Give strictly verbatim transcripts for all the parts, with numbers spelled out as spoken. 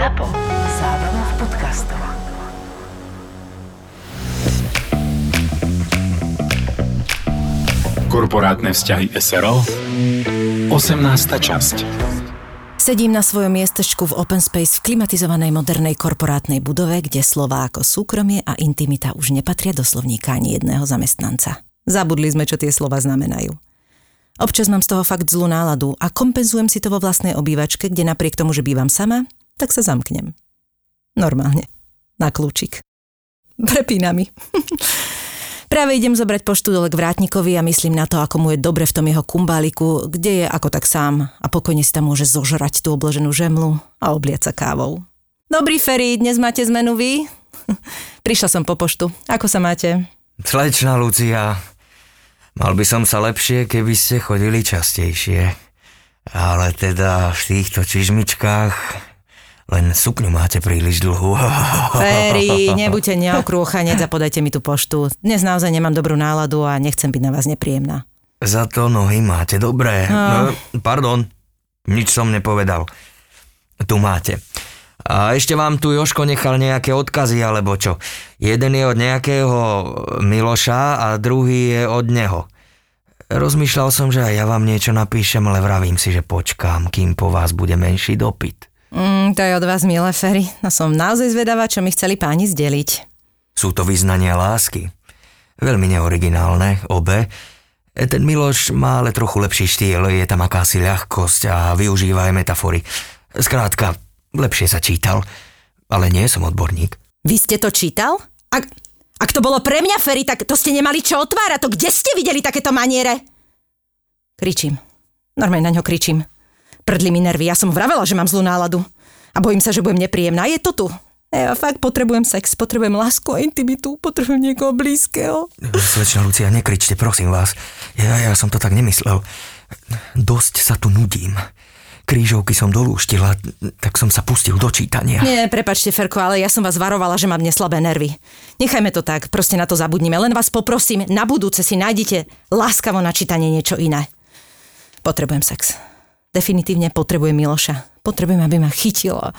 ZAPO. Zábrná v podcastov. Korporátne vzťahy es er o. osemnásta časť. Sedím na svojom miestečku v open space v klimatizovanej modernej korporátnej budove, kde slová ako súkromie a intimita už nepatria do slovníka ani jedného zamestnanca. Zabudli sme, čo tie slova znamenajú. Občas mám z toho fakt zlú náladu a kompenzujem si to vo vlastnej obývačke, kde napriek tomu, že bývam sama, tak sa zamknem. Normálne. Na kľúčik. Prepína mi. Práve idem zobrať poštu dole k vrátnikovi a myslím na to, ako mu je dobre v tom jeho kumbáliku, kde je ako tak sám a pokojne si tam môže zožrať tú obloženú žemlu a obliať sa kávou. Dobrý Ferry, dnes máte zmenu vy? Prišla som po poštu. Ako sa máte? Slečna Lucia... Mal by som sa lepšie, keby ste chodili častejšie. Ale teda v týchto čižmičkách len sukňu máte príliš dlhú. Ferry, nebuďte neokrúchanec a podajte mi tú poštu. Dnes naozaj nemám dobrú náladu a nechcem byť na vás nepríjemná. Za to nohy máte dobré. No. No, pardon, nič som nepovedal. Tu máte. A ešte vám tu Joško nechal nejaké odkazy, alebo čo? Jeden je od nejakého Miloša a druhý je od neho. Rozmýšľal som, že aj ja vám niečo napíšem, ale vravím si, že počkám, kým po vás bude menší dopyt. Mm, to je od vás, milé Ferry. No som naozaj zvedavá, čo mi chceli páni zdeliť. Sú to vyznania lásky. Veľmi neoriginálne, obe. Ten Miloš má ale trochu lepší štýl, je tam akási ľahkosť a využíva aj metafory. Skrátka, lepšie sa čítal, ale nie som odborník. Vy ste to čítal? Ak, ak to bolo pre mňa, Ferry, tak to ste nemali čo otvárať. To kde ste videli takéto maniere? Kričím. Normálne na ňo kričím. Prdli mi nervy. Ja som vravela, že mám zlú náladu. A bojím sa, že budem nepríjemná. Je to tu. Ja fakt potrebujem sex, potrebujem lásku a intimitu, potrebujem niekoho blízkeho. Slečna Lucia, nekričte, prosím vás. Ja, ja som to tak nemyslel. Dosť sa tu nudím. Krížovky som dolúštila, tak som sa pustil do čítania. Nie, prepáčte, Ferko, ale ja som vás varovala, že mám dnes slabé nervy. Nechajme to tak, proste na to zabudnime. Len vás poprosím, na budúce si nájdite láskavo na čítanie niečo iné. Potrebujem sex. Definitívne potrebujem Miloša. Potrebujem, aby ma chytilo.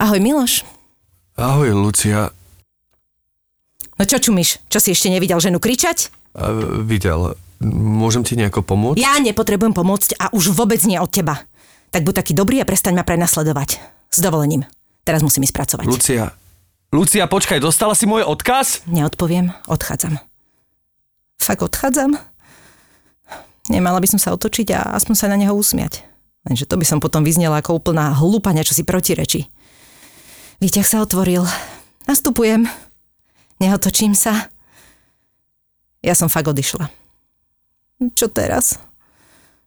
Ahoj, Miloš. Ahoj, Lucia. No čo čumíš? Čo si ešte nevidel ženu kričať? A, videl. Môžem ti nejako pomôcť? Ja nepotrebujem pomôcť a už vôbec nie od teba. Tak buď taký dobrý a prestaň ma prenasledovať. S dovolením. Teraz musím ísť pracovať. Lucia. Lucia, počkaj, dostala si môj odkaz? Neodpoviem, odchádzam. Fakt odchádzam? Nemala by som sa otočiť a aspoň sa na neho usmiať. Lenže to by som potom vyznela ako úplná hlúpa, niečo si protirečí. Výťah sa otvoril. Nastupujem. Neotočím sa. Ja som fakt odišla. Čo teraz?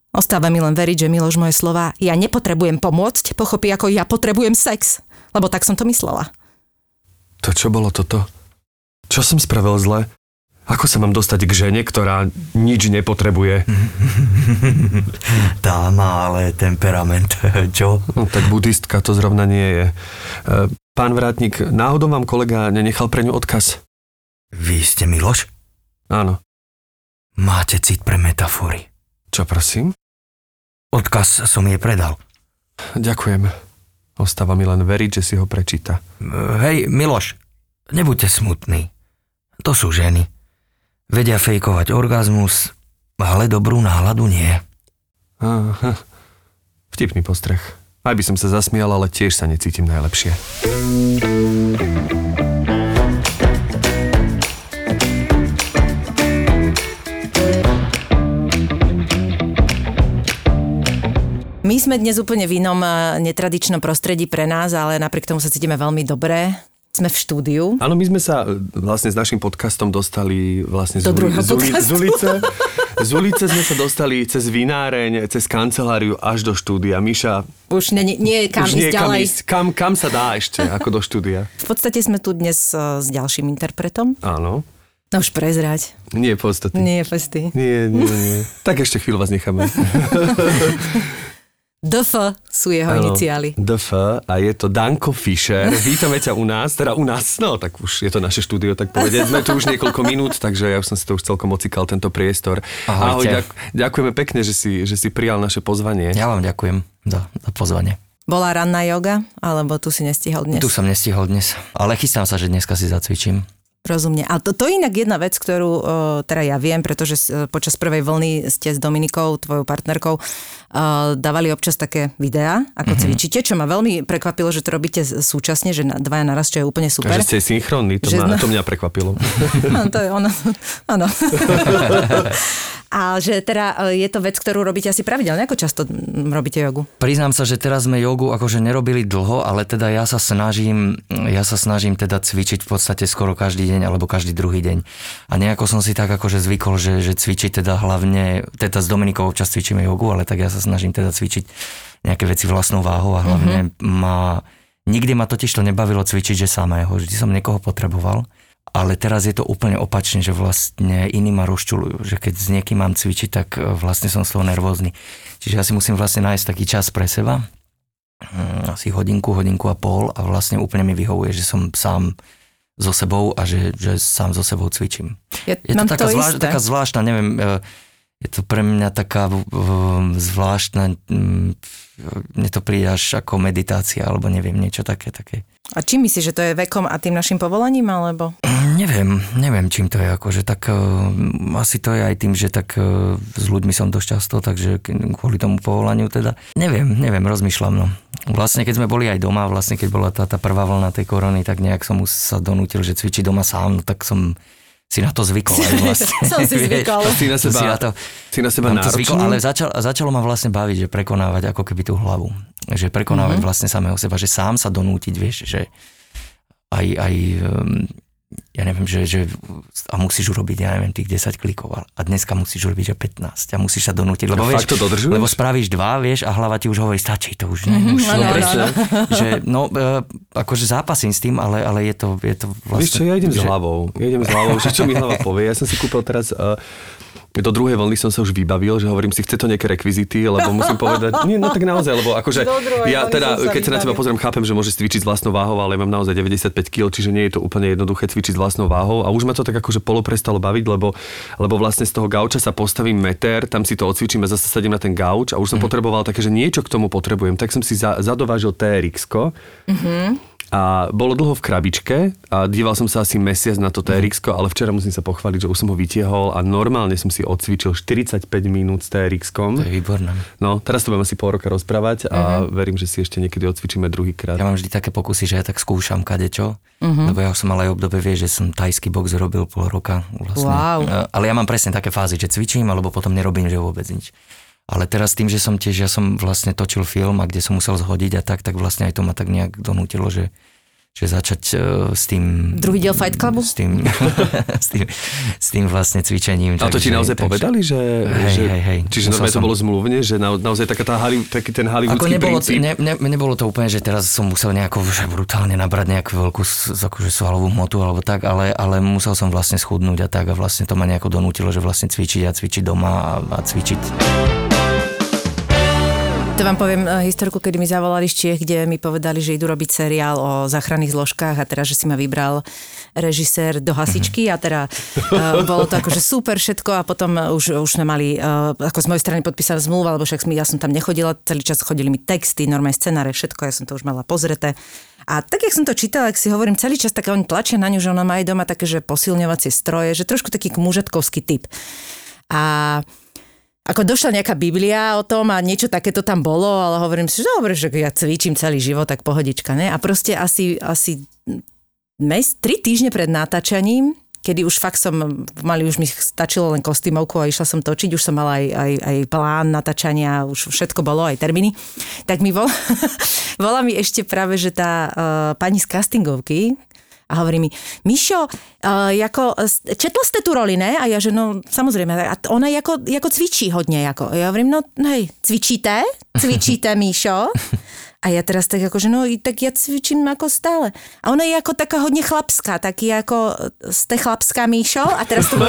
Ostáva mi len veriť, že Miloš moje slová ja nepotrebujem pomôcť, pochopí ako ja potrebujem sex. Lebo tak som to myslela. To čo bolo toto? Čo som spravil zle? Ako sa mám dostať k žene, ktorá nič nepotrebuje? Tá má ale temperament, čo? No, tak budistka to zrovna nie je. Pán vrátnik, náhodou vám kolega nenechal pre ňu odkaz. Vy ste Miloš? Áno. Máte cit pre metafory. Čo prosím? Odkaz som jej predal. Ďakujem. Ostáva mi len veriť, že si ho prečíta. Hej, Miloš, nebuďte smutný. To sú ženy. Vedia fejkovať orgazmus, ale dobrú náladu nie. Aha. Vtipný postreh. Aj by som sa zasmial, ale tiež sa necítim najlepšie. My sme dnes úplne v inom netradičnom prostredí pre nás, ale napriek tomu sa cítime veľmi dobre. Sme v štúdiu. Áno, my sme sa vlastne s našim podcastom dostali vlastne do z, z, z ulice. Z ulice sme sa dostali cez vináreň, cez kanceláriu až do štúdia. Miša... Už nie, nie je kam už ísť ďalej. Kam, kam, kam sa dá ešte, ako do štúdia. V podstate sme tu dnes s ďalším interpretom. Áno. No už prezrať. Nie je podstatný. Nie je podstatný. Nie, nie, nie. Tak ešte chvíľu vás necháme. dé ef sú jeho ano, iniciály. dé ef a je to Danko Fischer. Vítame ťa u nás, teda u nás, no tak už je to naše štúdio, tak povedať. Sme tu už niekoľko minút, takže ja som si to už celkom ocikal, tento priestor. Ahojte. Ahoj, ďak, ďakujeme pekne, že si, že si prijal naše pozvanie. Ja vám ďakujem za, za pozvanie. Bola ranná joga, alebo tu si nestihol dnes? Tu som nestihol dnes, ale chystám sa, že dneska si zacvičím. Rozumne. A to, to je inak jedna vec, ktorú uh, teda ja viem, pretože uh, počas prvej vlny ste s Dominikou, tvojou partnerkou, uh, dávali občas také videá, ako mm-hmm. cvičíte, čo ma veľmi prekvapilo, že to robíte súčasne, že na, dvaja naraz, čo je úplne super. Že ste synchronní, to, že, ma, no... to mňa prekvapilo. No, to je ono. Áno. A že teda je to vec, ktorú robíte asi pravidelne, ako často robíte jogu? Priznám sa, že teraz sme jogu akože nerobili dlho, ale teda ja sa snažím, ja sa snažím teda cvičiť v podstate skoro každý deň alebo každý druhý deň. A nejako som si tak akože zvykol, že, že cvičiť teda hlavne, teda s Dominikou občas cvičíme jogu, ale tak ja sa snažím teda cvičiť nejaké veci vlastnou váhou a hlavne mm-hmm. ma, nikdy ma totiž to nebavilo cvičiť, že samého, vždy som niekoho potreboval. Ale teraz je to úplne opačne, že vlastne iní ma rozčuľujú, že keď s niekým mám cvičiť, tak vlastne som z toho nervózny. Čiže ja si musím vlastne nájsť taký čas pre seba, asi hodinku, hodinku a pol a vlastne úplne mi vyhovuje, že som sám so sebou a že, že sám so sebou cvičím. Ja, je to, taká, to zvláš- taká zvláštna, neviem, je to pre mňa taká zvláštna, mne to príde až ako meditácia alebo neviem, niečo také, také. A čím myslíš, že to je vekom a tým našim povolaním, alebo? Neviem, neviem, čím to je, akože tak uh, asi to je aj tým, že tak uh, s ľuďmi som dosť často, takže kvôli tomu povolaniu teda, neviem, neviem, rozmýšľam, no. Vlastne, keď sme boli aj doma, vlastne, keď bola tá, tá prvá vlna tej korony, tak nejak som sa donútil, že cvičí doma sám, no tak som si na to zvykol aj vlastne. Som si zvykol. Si na seba, si na to, si na seba náročný. Ale začal, začalo ma vlastne baviť, že prekonávať ako keby tú hlavu. Že prekonávať mm-hmm. vlastne samého seba, že sám sa donútiť, vieš, že aj, aj ja neviem, že, že a musíš urobiť, ja neviem, tých desať klikov a dneska musíš urobiť, že pätnásť a musíš sa donútiť, lebo vieš, to lebo spravíš dva, vieš, a hlava ti už hovorí, stačí to už, ne? Mm-hmm, už no, no, no, no. Že, no, akože zápasím s tým, ale, ale je, to, je to vlastne... Vieš čo, ja idem že... s hlavou, ja idem s hlavou, že čo mi hlava povie, ja som si kúpil teraz... Uh... Do druhej vlny som sa už vybavil, že hovorím si, chce to nejaké rekvizity, lebo musím povedať, nie, no tak naozaj, lebo akože ja teda, keď sa na teba pozriem, chápem, že môžeš cvičiť s vlastnou váhou, ale mám naozaj deväťdesiatpäť kilogramov, čiže nie je to úplne jednoduché cvičiť s vlastnou váhou a už ma to tak akože poloprestalo baviť, lebo, lebo vlastne z toho gauča sa postavím meter, tam si to odcvičím a zase sadím na ten gauč a už som mm. potreboval také, že niečo k tomu potrebujem, tak som si za, zadovážil té er iks ko. Mhm. A bolo dlho v krabičke a díval som sa asi mesiac na to té er iks ko, ale včera musím sa pochváliť, že už som ho vytiehol a normálne som si odcvičil štyridsaťpäť minút s té er iks kom. To je výborné. No, teraz to budem asi pol roka rozprávať a uh-huh. verím, že si ešte niekedy odcvičíme druhýkrát. Ja mám vždy také pokusy, že ja tak skúšam kadečo, uh-huh. lebo ja už som mal aj obdobie, vieš, že som tajský box robil pol roka. Vlastne. Wow. Ale ja mám presne také fázy, že cvičím, alebo potom nerobím, že vôbec nič. Ale teraz tým, že som tiež, ja som vlastne točil film a kde som musel zhodiť a tak, tak vlastne aj to ma tak nejak donútilo, že, že začať uh, s tým... Druhý diel Fight Clubu? S tým, s tým, s tým vlastne cvičením. A to ti naozaj takže, povedali, že... Hej, že, hej, hej. Čiže normálne som... to bolo zmluvne, že na, naozaj taká tá, taký ten hollywoodský princíp? Ne, ne, nebolo to úplne, že teraz som musel nejako že brutálne nabrať nejakú veľkú akože svalovú hmotu alebo tak, ale, ale musel som vlastne schudnúť a tak a vlastne to ma nejako donútilo, že vlastne cvičiť a cvičiť doma a, a cvičiť... To vám poviem historku, kedy mi zavolali z Čiech, kde mi povedali, že idú robiť seriál o záchranných zložkách a teraz, že si ma vybral režisér do hasičky a teda uh, bolo to akože super všetko a potom už, už sme mali, uh, ako z mojej strany podpísaná zmluva, lebo však ja som tam nechodila, celý čas chodili mi texty, normálne scenáre, všetko, ja som to už mala pozreté. A tak, jak som to čítala, ak si hovorím, celý čas také oni tlačia na ňu, že ona má aj doma také, že posilňovacie stroje, že trošku taký mužatkovský typ. A... Ako došla nejaká Biblia o tom a niečo takéto tam bolo, ale hovorím si, že dobre, že ja cvičím celý život, tak pohodička, ne? A proste asi, asi mes, tri týždne pred natáčaním, kedy už fakt som, mali už mi stačilo len kostýmovku a išla som točiť, už som mala aj, aj, aj plán natáčania, už všetko bolo, aj termíny, tak mi volá, volá mi ešte práve, že tá uh, pani z castingovky, a hovorí mi, Mišo, uh, jako, četl ste tu roli, ne? A ja, že no, samozrejme. A ona jako, jako cvičí hodně. Jako. A ja hovorím, no hej, cvičíte? Cvičíte, Mišo? A ja teraz tak akože, no tak ja cvičím ako stále. A ona je ako taká hodne chlapská, taký ako, ste chlapská, Míšo? A teraz to bol,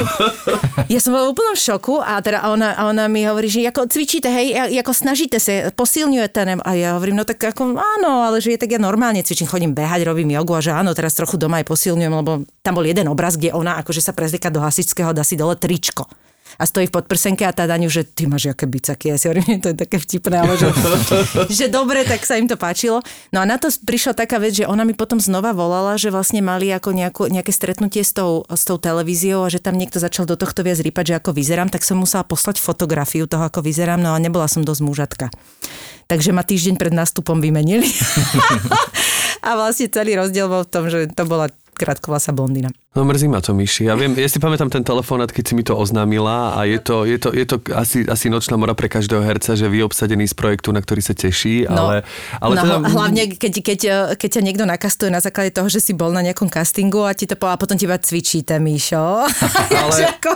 ja som bola úplne v šoku a, teda ona, a ona mi hovorí, že ako cvičíte, hej, ako snažíte sa, posilňujete. A ja hovorím, no tak ako áno, ale že je tak ja normálne cvičím, chodím behať, robím jogu a že áno, teraz trochu doma aj posilňujem, lebo tam bol jeden obraz, kde ona akože sa prezlieka do hasičského, dá si dole tričko. a stojí v podprsenke a tá Daňu, že ty máš jaké bicaky. Ja si hovorím, to je také vtipné, ale že, že dobre, tak sa im to páčilo. No a na to prišla taká vec, že ona mi potom znova volala, že vlastne mali ako nejakú, nejaké stretnutie s tou, s tou televíziou a že tam niekto začal do tohto viac rýpať, že ako vyzerám, tak som musela poslať fotografiu toho, ako vyzerám, no a nebola som dosť mužatka. Takže ma týždeň pred nástupom vymenili. A vlastne celý rozdiel bol v tom, že to bola krátkovlasá blondína. No mrzí ma to, Miši. Ja viem, ja si pamätám ten telefonát, keď si mi to oznámila a je to, je to, je to asi, asi nočná mora pre každého herca, že vy obsadený z projektu, na ktorý sa teší, ale... No, ale no teda... hlavne, keď, keď, keď ťa niekto nakastuje na základe toho, že si bol na nejakom castingu a ti to povedal, a potom teba cvičíte, Mišo. Ale... ako...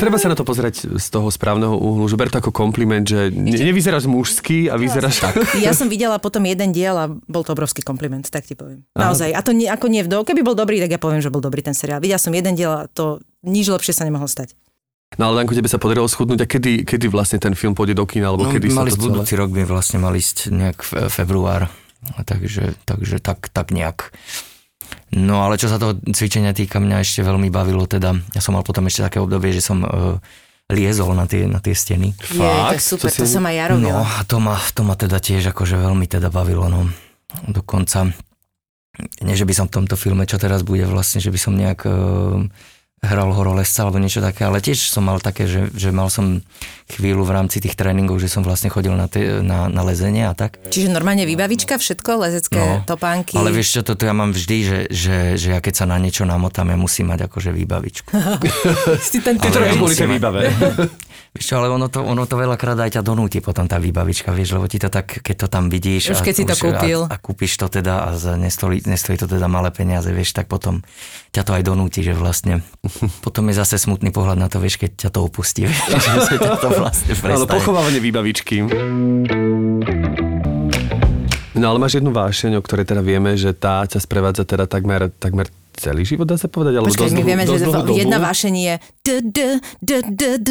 Treba sa na to pozerať z toho správneho úhlu, že ber to ako kompliment, že nevyzeráš mužský a vyzeráš... Ja som videla potom jeden diel a bol to obrovský kompliment, tak ti poviem. Naozaj. A to nie, ako nie v do... Keby bol dobrý, tak ja poviem, že bol dobrý. Dobrý ten seriál. Videla som jeden diel a to nič lepšie sa nemohlo stať. No ale Danko, tebe sa podarilo schudnúť a kedy, kedy vlastne ten film pôjde do kína? Alebo no, kedy mali sa to budúci celé... rok by vlastne mal ísť nejak február. Takže, takže tak, tak nejak. No ale čo sa toho cvičenia týka, mňa ešte veľmi bavilo teda. Ja som mal potom ešte také obdobie, že som uh, liezol na tie, na tie steny. Fakt? Je, to super, to, to si... som aj ja robil. No a to ma, to ma teda tiež akože veľmi teda bavilo. No. Dokonca... Nie, že by som v tomto filme, čo teraz bude vlastne, že by som nejak e, hral horolezca alebo niečo také, ale tiež som mal také, že, že mal som chvíľu v rámci tých tréningov, že som vlastne chodil na, te, na, na lezenie a tak. Čiže normálne výbavička, všetko, lezecké no, topánky. Ale vieš čo, toto ja mám vždy, že, že, že ja keď sa na niečo namotám, ja musím mať akože výbavičku. Si ten tým boli tie výbave. Vieš čo, ale ono to, ono to veľakrát aj ťa donúti potom tá výbavička, vieš, lebo ti to tak, keď to tam vidíš už keď a, si to kúpil. A, a kúpiš to teda a nestojí, nestojí to teda malé peniaze, vieš, tak potom ťa to aj donúti, že vlastne potom je zase smutný pohľad na to, vieš, keď ťa to opustí, vieš, že ťa to vlastne prestane. Ale pochovávanie výbavičky. No ale máš jednu vášeň, o ktorej teda vieme, že tá ťa sprevádza teda takmer, takmer celý život, dá sa povedať, ale počkej, dosť, my vieme, dosť že dlhú jedna dobu. Vášeň je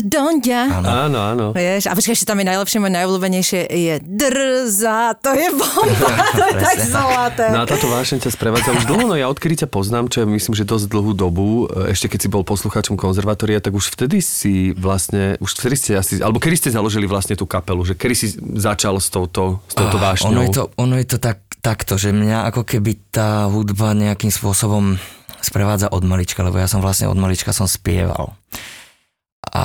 Donďa. Áno, áno. Vieš, a počkaj, ešte tam je najlepšie, moje najobľúbenejšie je Drzá, to je bomba, to je tak zlaté. No a táto vášeň ťa sprevádza už dlho, no ja odkedy ťa poznám, čo je myslím, že dosť dlhú dobu, ešte keď si bol poslucháčom konzervatória, tak už vtedy si vlastne, už vtedy ste asi, alebo kedy ste založili vlastne tú kapelu, že kedy si začal s touto, s touto vášňou? Ono je to, ono je to tak, takto, že mňa ako keby tá hudba nejakým spôsobom sprevádza od malička, lebo ja som vlastne od malička som spieval. A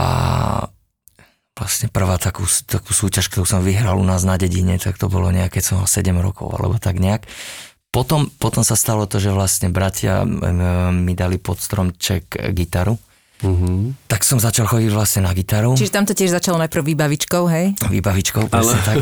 vlastne prvá takú, takú súťaž, ktorú som vyhral u nás na dedine, tak to bolo nejaké, som mal sedem rokov, alebo tak nejak. Potom, potom sa stalo to, že vlastne bratia mi dali pod stromček gitaru. Uh-huh. Tak som začal chodiť vlastne na gitaru. Čiže tam to tiež začalo najprv výbavičkou, hej? Výbavičkou, presne. Ale... tak.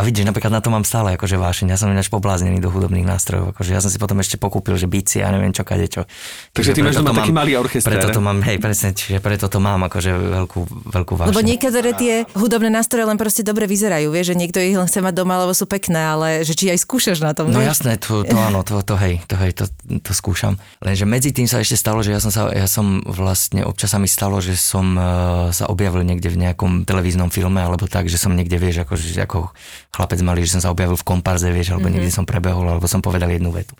A vidíš, napríklad na to mám stále akože vášeň. Ja som ináč pobláznený do hudobných nástrojov. Akože ja som si potom ešte pokúpil, že bicie a neviem čo, kadečo. Takže ty máš doma taký malý orchester. Preto to mám, hej, presne, čiže preto to mám akože veľkú, veľkú vášeň. Lebo niektoré tie hudobné nástroje len proste dobre vyzerajú, vieš, že niekto ich len chce mať doma, lebo sú pekné, ale že či aj skúšaš na tom. No vieš? Jasné, to, to áno, to, to hej, to hej, to, to skúšam. Lenže medzi tým sa ešte stalo, že ja som sa, ja som vlastne, občas sa mi stalo, že som uh, sa objavil niekde v nejakom televíznom filme, alebo tak, že som niekde, vieš, ako, že, ako chlapec malý, že som sa objavil v komparze, vieš, alebo mm-hmm. niekde som prebehol, alebo som povedal jednu vetu.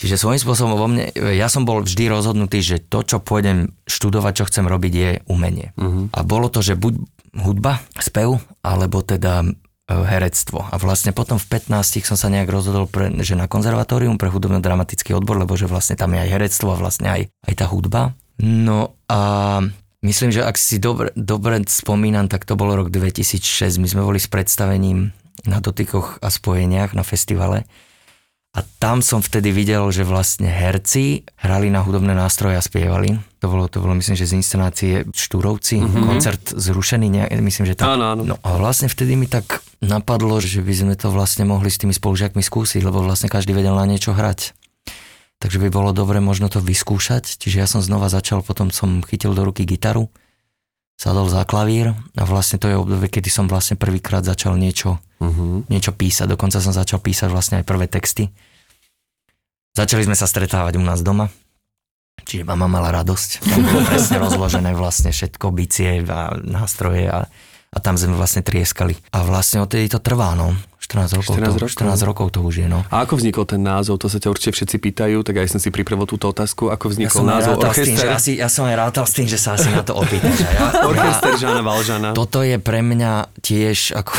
Čiže svojím spôsobom vo mne, ja som bol vždy rozhodnutý, že to, čo pôjdem študovať, čo chcem robiť, je umenie. Mm-hmm. A bolo to, že buď hudba, spev, alebo teda herectvo. A vlastne potom v pätnástich som sa nejak rozhodol, pre, že na konzervatórium pre hudobno-dramatický odbor, lebo že vlastne tam je aj herectvo a vlastne aj, aj tá hudba. No a... myslím, že ak si dobre, dobre spomínam, tak to bolo rok dvetisícšesť. My sme boli s predstavením Na dotykoch a spojeniach na festivale a tam som vtedy videl, že vlastne herci hrali na hudobné nástroje a spievali. To bolo, to bolo myslím, že z inscenácie Štúrovci, mm-hmm. koncert zrušený, ne, myslím, že tak. Áno, áno. No a vlastne vtedy mi tak napadlo, že by sme to vlastne mohli s tými spolužiakmi skúsiť, lebo vlastne každý vedel na niečo hrať. Takže by bolo dobre možno to vyskúšať. Čiže ja som znova začal, potom som chytil do ruky gitaru, sadol za klavír a vlastne to je obdobie, kedy som vlastne prvýkrát začal niečo, uh-huh. niečo písať. Dokonca som začal písať vlastne aj prvé texty. Začali sme sa stretávať u nás doma. Čiže mama mala radosť. Tam bolo presne rozložené vlastne všetko, bicie a nástroje a, a a tam sme vlastne trieskali. A vlastne odtedy to trvá, no. štrnásť rokov, štrnásť to, rokov. štrnásť rokov to už je, no. A ako vznikol ten názov? To sa ťa určite všetci pýtajú, tak aj som si pripravil túto otázku. Ako vznikol ja názov orchestra? Ja som aj rátal s tým, že sa asi na to opýtaš. Ja, Orchester Jeana Valjeana. Toto je pre mňa tiež ako...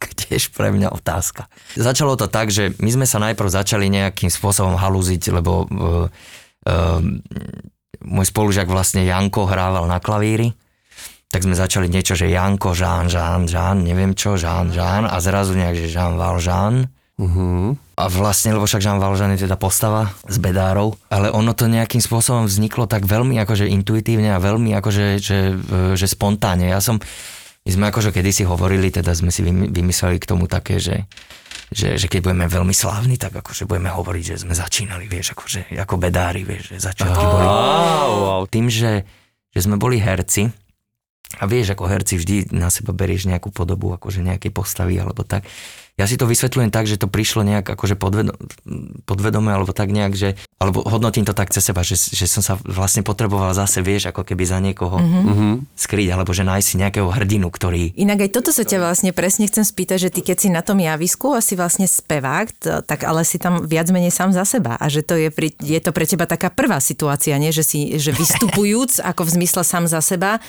tiež pre mňa otázka. Začalo to tak, že my sme sa najprv začali nejakým spôsobom halúziť, lebo uh, uh, môj spolužiak vlastne Janko hrával na klavíri, tak sme začali niečo, že Janko, Jean, Jean, Jean, neviem čo, Jean, Jean a zrazu nejak, že Jean Valjean. Uh-huh. A vlastne, lebo však Jean Valjean je teda postava z Bedárov, ale ono to nejakým spôsobom vzniklo tak veľmi akože intuitívne a veľmi akože že, že spontánne. Ja som My sme akože kedysi hovorili, teda sme si vymysleli k tomu také, že, že, že keď budeme veľmi slávni, tak akože budeme hovoriť, že sme začínali, vieš, akože, ako bedári, vieš, že začiatky oh, boli. Wow. Tým, že, že sme boli herci, a vieš, ako herci vždy na seba berieš nejakú podobu, akože nejakej postavy, alebo tak. Ja si to vysvetľujem tak, že to prišlo nejak akože podvedome, alebo tak nejak, že, alebo hodnotím to tak cez seba, že, že som sa vlastne potreboval zase, vieš, ako keby za niekoho mm-hmm. skryť, alebo že nájsť si nejakého hrdinu, ktorý... Inak aj toto sa ťa vlastne presne chcem spýtať, že ty keď si na tom javisku a si vlastne spevák, to, tak ale si tam viac menej sám za seba a že to je, pri, je to pre teba taká prvá situácia, nie? Že, si, že vystupujúc ako v zmysle sám za seba,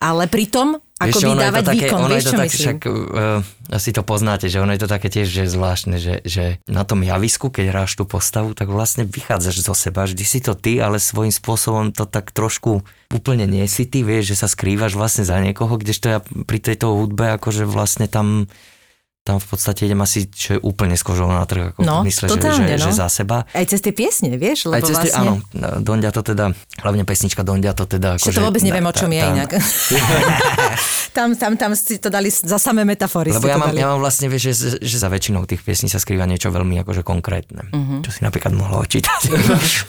ale pritom, ako vieš, vydávať také, výkon, vieš, čo tak, myslím? Však, uh, asi to poznáte, že ono je to také tiež že zvláštne, že, že na tom javisku, keď hráš tú postavu, tak vlastne vychádzaš zo seba, vždy si to ty, ale svojím spôsobom to tak trošku úplne nie si ty, vieš, že sa skrývaš vlastne za niekoho, kdežto ja pri tejto hudbe akože vlastne tam, tam v podstate idem asi, čo je úplne z kožou na trh, ako no, mysle, že, že, no. že za seba. Aj cez tie piesne, vieš, lebo tie, vlastne... Áno, Dondia to teda, hlavne pesnička Dondia to teda... Čo to vôbec neviem, na, o čom je tam, inak. tam, tam, tam si to dali za samé metafory. Lebo ja mám, ja mám vlastne, vieš, že, že za väčšinou tých piesní sa skrýva niečo veľmi akože konkrétne. Uh-huh. Čo si napríklad mohla očítať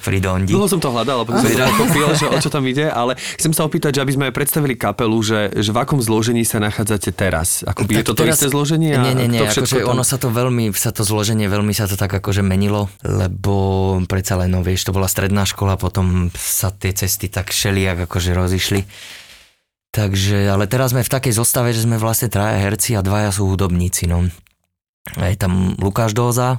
pri Dondi. Dlho som to hľadal, lebo som sa pochopil, že o čo tam ide, ale chcem sa opýtať, že aby sme predstavili kapelu, že, že v akom zložení sa nachádzate teraz. Akoby je to to isté zloženie? Nie, nie, akože ono sa to veľmi, sa to zloženie veľmi sa to tak akože menilo, lebo predsa len, no vieš, to bola stredná škola, potom sa tie cesty tak šeliak akože rozišli. Takže, ale teraz sme v takej zostave, že sme vlastne traja herci a dvaja sú hudobníci, no. Je tam Lukáš Dóza,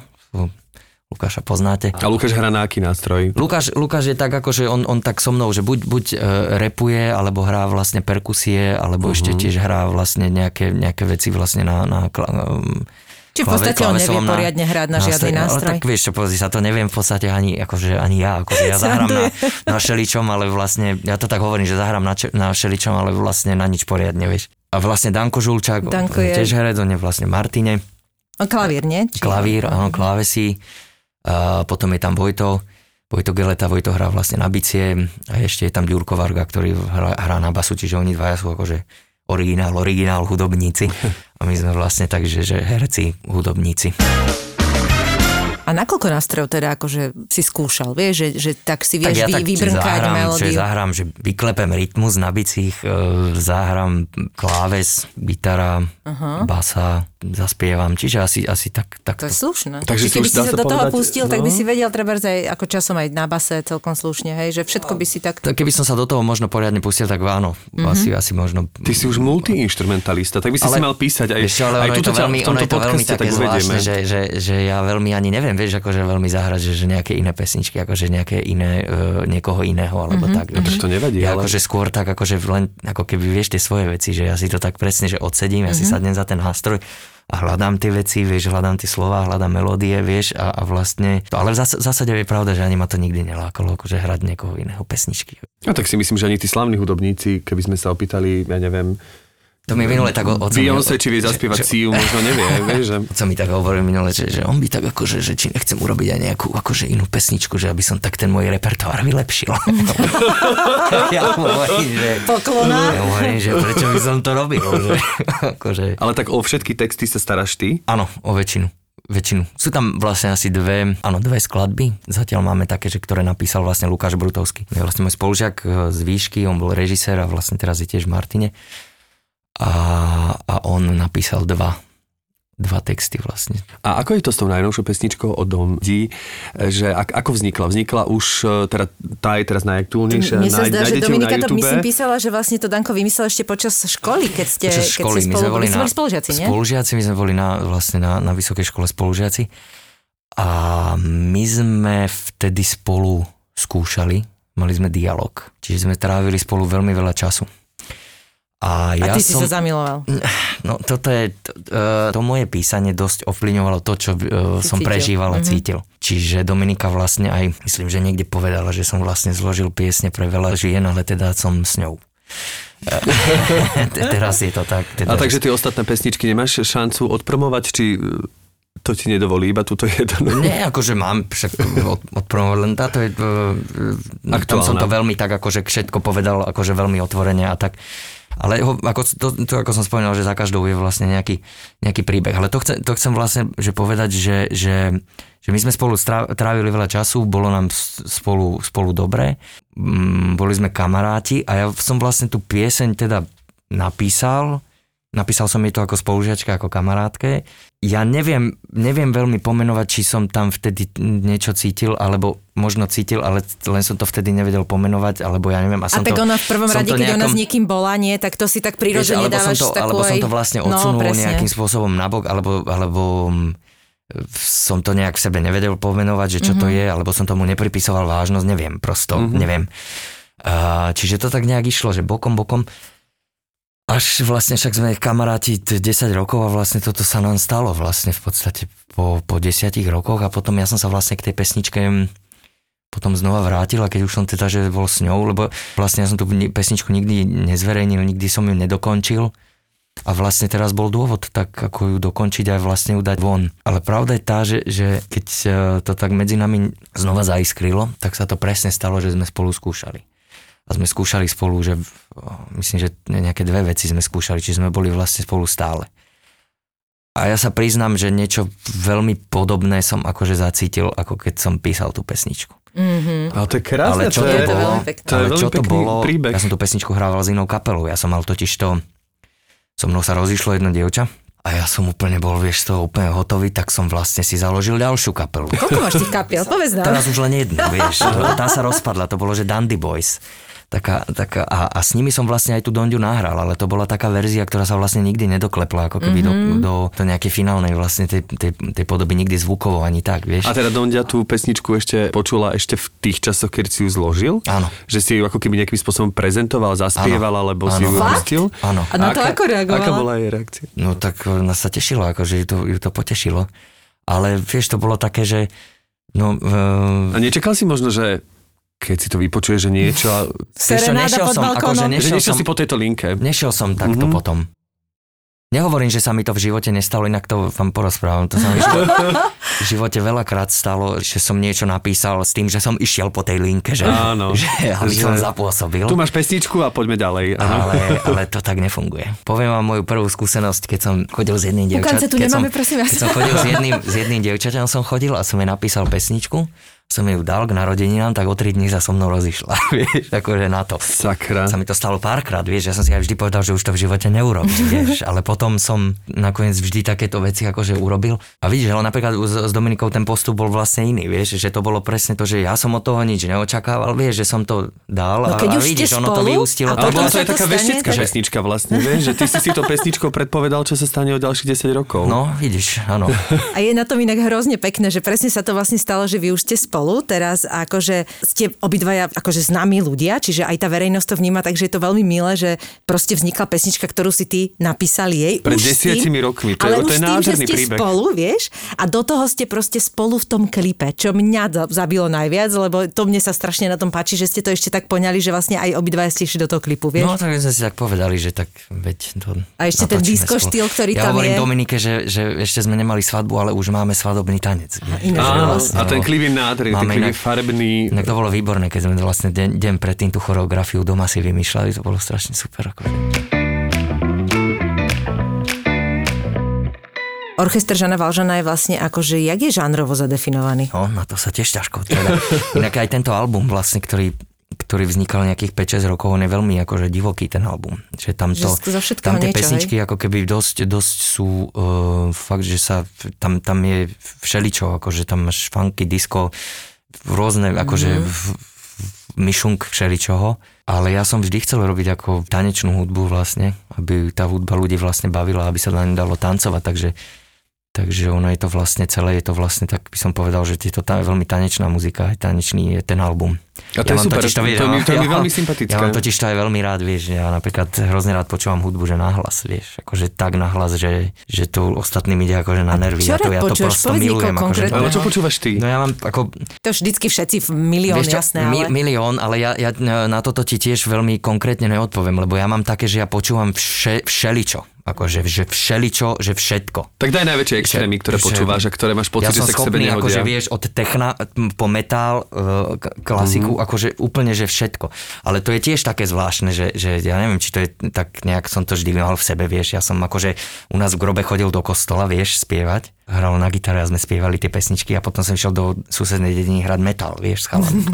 Lukáša poznáte. A Lukáš hrá na aký nástroj? Lukáš, Lukáš je tak akože, on, on tak so mnou, že buď, buď uh, repuje, alebo hrá vlastne perkusie, alebo uh-huh. ešte tiež hrá vlastne nejaké, nejaké veci vlastne na... na um, Čiže v podstate on nevie poriadne hrať na žiadny nástroj. Ale tak vieš čo, pozri sa, to neviem v podstate ani, akože, ani ja. Akože ja zahrám na, na šeličom, ale vlastne, ja to tak hovorím, že zahrám na, na šeličom, ale vlastne na nič poriadne, vieš. A vlastne Danko Žulčák, Danko on, je... tiež herec, on je vlastne Martine. On klavír, nie? Či... Klavír, áno, klávesí. A potom je tam Vojto, Vojto Geleta, Vojto hrá vlastne na bicie a ešte je tam Ďurkovarga, ktorý hrá, hrá na basu, čiže oni dvaja sú akože originál, originál hudobníci a my sme vlastne tak, že, že herci, hudobníci. A nakoľko nástrojov teda akože si skúšal, vieš, že, že tak si vieš tak ja vy, tak, vybrnkať melódiu? Ja zahrám, že vyklepem rytmus na bicích, zahrám kláves, gitara, uh-huh. basa, zaspievam, čiže asi, asi tak, tak... To je slušné. Takže keby si sa do toho pustil, tak by si vedel trebárs aj ako časom aj na base celkom slušne, hej, že všetko by si tak... Keby som sa do toho možno poriadne pustil, tak áno, asi, asi možno... Ty si už multiinstrumentalista, tak by si si mal písať aj... Ešte, ale ono je to veľmi také zvláštne, že ja veľmi ani neviem, vieš, akože veľmi zahrať, že, že nejaké iné pesničky, akože nejaké iné, uh, niekoho iného, alebo mm-hmm. tak. No, to nevadí, ja ale... akože skôr tak, akože len, ako keby vieš tie svoje veci, že ja si to tak presne, že odsedím, mm-hmm. ja si sadnem za ten nástroj a hľadám tie veci, vieš, hľadám tie slova, hľadám melódie, vieš, a, a vlastne... To, ale v zás- zásade je pravda, že ani ma to nikdy nelákalo, akože hrať niekoho iného pesničky. No tak si myslím, že ani tí slavní hudobníci, keby sme sa opýtali, ja neviem... To mi minule tak ocenil. Beyoncé, či vie zaspievať Siu, možno nevie, vieš, že... Co mi tak hovoril minule, že, že on by tak akože, že či nechcem urobiť aj nejakú akože inú pesničku, že aby som tak ten môj repertoár vylepšil. ja hovorím, že... Poklona. Ja hovorím, že prečo by som to robil, že... akože... Ale tak o všetky texty sa staráš ty? Áno, o väčšinu. Väčšinu. Sú tam vlastne asi dve, áno, dve skladby. Zatiaľ máme také, že ktoré napísal vlastne Lukáš Brutovský. Je vlastne môj spolužiak z výšky, on bol režisér a vlastne teraz je tiež v Martine. A, a on napísal dva dva texty vlastne. A ako je to s tou najnovšou pesničkou o Dandy, že ako vznikla? Vznikla už, teda tá je teraz najaktuálnejšia, nájdete ju na YouTube. Mne sa zdá, že Dominika to myslím písala, že vlastne to Danko vymyslel ešte počas školy, keď ste, počas školy, keď ste spolu, my sme boli, my sme boli spolužiaci, nie? Spolužiaci, my sme boli na, vlastne na, na vysokej škole spolužiaci a my sme vtedy spolu skúšali, mali sme dialog, čiže sme trávili spolu veľmi veľa času. A, ja a ty som, si sa zamiloval. No toto je, to, to moje písanie dosť ovplyvňovalo to, čo uh, som cítil. prežíval a mm-hmm. cítil. Čiže Dominika vlastne aj, myslím, že niekde povedala, že som vlastne zložil piesne pre veľa žien, ale teda som s ňou. Teraz je to tak. Teda a takže tie ostatné pesničky nemáš šancu odpromovať, či to ti nedovolí iba túto jednu? Nie, akože mám však odpromovať, len táto je... Aktuálna. Tam som to veľmi tak, akože všetko povedal, akože veľmi otvorene a tak... Ale ho, ako, to, to, ako som spomínal, že za každou je vlastne nejaký, nejaký príbeh. Ale to chcem, to chcem vlastne že povedať, že, že, že my sme spolu trávili veľa času, bolo nám spolu, spolu dobre, boli sme kamaráti a ja som vlastne tú pieseň teda napísal, napísal som jej to ako spolužiačka, ako kamarátke. Ja neviem, neviem veľmi pomenovať, či som tam vtedy niečo cítil, alebo možno cítil, ale len som to vtedy nevedel pomenovať, alebo ja neviem. A, a tak to, ono v prvom rade, keď nejakom, ona s niekým bola, nie, tak to si tak prirodzene dávaš takú... Alebo som to vlastne odsunul no, nejakým spôsobom nabok, alebo... alebo som to nejak v sebe nevedel pomenovať, že čo mm-hmm. to je, alebo som tomu nepripisoval vážnosť, neviem, prosto, mm-hmm. neviem. A, čiže to tak nejak išlo, že bokom, bokom... Až vlastne však sme kamaráti desať rokov a vlastne toto sa nám stalo vlastne v podstate po, po desiatich rokoch a potom ja som sa vlastne k tej pesničke potom znova vrátil a keď už som teda, že bol s ňou, lebo vlastne ja som tú pesničku nikdy nezverejnil, nikdy som ju nedokončil a vlastne teraz bol dôvod tak ako ju dokončiť a vlastne ju dať von. Ale pravda je tá, že, že keď to tak medzi nami znova zaiskrilo, tak sa to presne stalo, že sme spolu skúšali. A sme skúšali spolu, že myslím, že nejaké dve veci sme skúšali, či sme boli vlastne spolu stále. A ja sa priznám, že niečo veľmi podobné som akože zacítil, ako keď som písal tú pesničku. Mm-hmm. Ale to je krásne, ale čo to je, to bolo, to je veľmi pekný príbeh. Ja som tú pesničku hrával s inou kapelou, ja som mal totiž to, so mnou sa rozišlo jedno dievča a ja som úplne bol, vieš, z toho úplne hotový, tak som vlastne si založil ďalšiu kapelu. Koľko máš tých kapiel, povedz nám. Teraz už len jednu, vieš, tá sa rozpadla, to bolo, že Dandy Boys. Taká, taká, a, a s nimi som vlastne aj tú Dandu nahral, ale to bola taká verzia, ktorá sa vlastne nikdy nedoklepla, ako keby mm-hmm. do, do, do nejakej finálnej vlastne tej, tej, tej podoby, nikdy zvukovo ani tak, vieš. A teda Danda tú pesničku ešte počula ešte v tých časoch, keď si ju zložil? Áno. Že si ju ako keby nejakým spôsobom prezentoval, zaspieval, alebo si ju pustil? Áno. A na to ako reagovala? Aká bola jej reakcia? No tak nás sa tešilo, akože ju to, ju to potešilo. Ale vieš, to bolo také, že... No, uh... A nečakal si možno, že... keď si to vypočuje, že niečo... Serenáda pod balkónom. Nešiel, nešiel si po tejto linke. Nešiel som takto mm-hmm. potom. Nehovorím, že sa mi to v živote nestalo, inak to vám porozprávam. To sa mi v živote veľakrát stalo, že som niečo napísal s tým, že som išiel po tej linke, že, áno, že, aby že... som zapôsobil. Tu máš pesničku a poďme ďalej. Áno. Ale, ale to tak nefunguje. Poviem vám moju prvú skúsenosť, keď som chodil s jedným dievčaťom. Ukance tu nemáme, som, prosím. Ja keď som chodil s jedným, s jedným dievčaťom, som chodil a som jej napísal pesničku. Som ju dal k narodeninám, tak o tri dni sa so mnou rozišla, vieš, akože na to. Sakra. Sa mi to stalo párkrát, vieš, ja som si aj vždy povedal, že už to v živote neurobím, vieš, ale potom som nakoniec vždy takéto veci akože urobil. A vidíš, ale napríklad s Dominikou ten postup bol vlastne iný, vieš, že to bolo presne to, že ja som od toho nič neočakával, vieš, že som to dal a, no a vidíš, ono to vyústilo. Ale to je taká veštická pesnička vlastne, vieš, že ty si si to pesničkou predpovedal, čo sa stane o ďalších desať rokov. No, vidíš, áno. A je na tom inak hrozne pekné, že presne sa to vlastne stalo, že vy už ste spolu. Teraz akože ste obidvaja akože známi ľudia, čiže aj tá verejnosť to vníma, takže je to veľmi milé, že proste vznikla pesnička, ktorú si ty napísal jej. Pred desiatimi rokmi, to je nádherný príbeh. Ale už tým, že ste príbeh. Spolu, vieš, a do toho ste proste spolu v tom klipe, čo mňa zabilo najviac, lebo to mne sa strašne na tom páči, že ste to ešte tak poňali, že vlastne aj obidvaja ste išli do toho klipu, vieš. No tak sme si tak povedali, že tak veď to. A ešte ten disco štýl, ktorý ja tam je. Ja hovorím Dominike, že, že ešte sme nemali svadbu, ale už máme svadobný tanec. A, vlastne, a ten klip je nádherný. Máme inak, farebný... inak to bolo výborné, keď sme vlastne deň, deň predtým tú choreografiu doma si vymýšľali, to bolo strašne super. Orchester Jeana Valjeana je vlastne akože, jak je žánrovo zadefinovaný? No, na to sa tiež ťažko odpovedať. Inak aj tento album vlastne, ktorý ktorý vznikal nejakých päť šesť rokov, on je veľmi akože divoký ten album. Že tam to, že tam tie niečo, pesničky hej? Ako keby dosť, dosť sú uh, fakt, že sa tam, tam je všeličo, akože tam máš funky, disco, rôzne akože mm-hmm. myšunk všeličoho, ale ja som vždy chcel robiť ako tanečnú hudbu vlastne, aby tá hudba ľudí vlastne bavila, aby sa na ňu dalo tancovať, takže, takže ono je to vlastne celé, je to vlastne, tak by som povedal, že je to tá, veľmi tanečná muzika, aj tanečný je ten album. A to ja je super, totiž, to, vie, to, mi, to ja, mi veľmi sympatické. Ja mám totiž to aj veľmi rád, vieš, ja napríklad hrozne rád počúvam hudbu, že nahlas, vieš, akože tak nahlas, že, že to ostatným ide akože na nervy. A čo ja to, ja to prosto milujem. Akože, ale čo počúvaš ty? No ja mám ako... To vždycky všetci milión, vieš, jasné, ale... Milión, ale ja, ja na toto ti tiež veľmi konkrétne neodpoviem, lebo ja mám také, že ja počúvam vše, všeličo. Akože že všeličo, že všetko. Tak daj najväčšie extrémy, ktoré vše, počúvaš a ktoré máš pocit, ja že sa k sebe nehodia. Ja som schopný, akože vieš, od techna po metal, klasiku, akože úplne, že všetko. Ale to je tiež také zvláštne, že, že ja neviem, či to je tak nejak, som to vždy mal v sebe, vieš. Ja som akože u nás v Grobe chodil do kostola, vieš, spievať. Hral na gitare a sme spievali tie pesničky a potom som išiel do susednej dediny hrať metal, vieš, s chalami.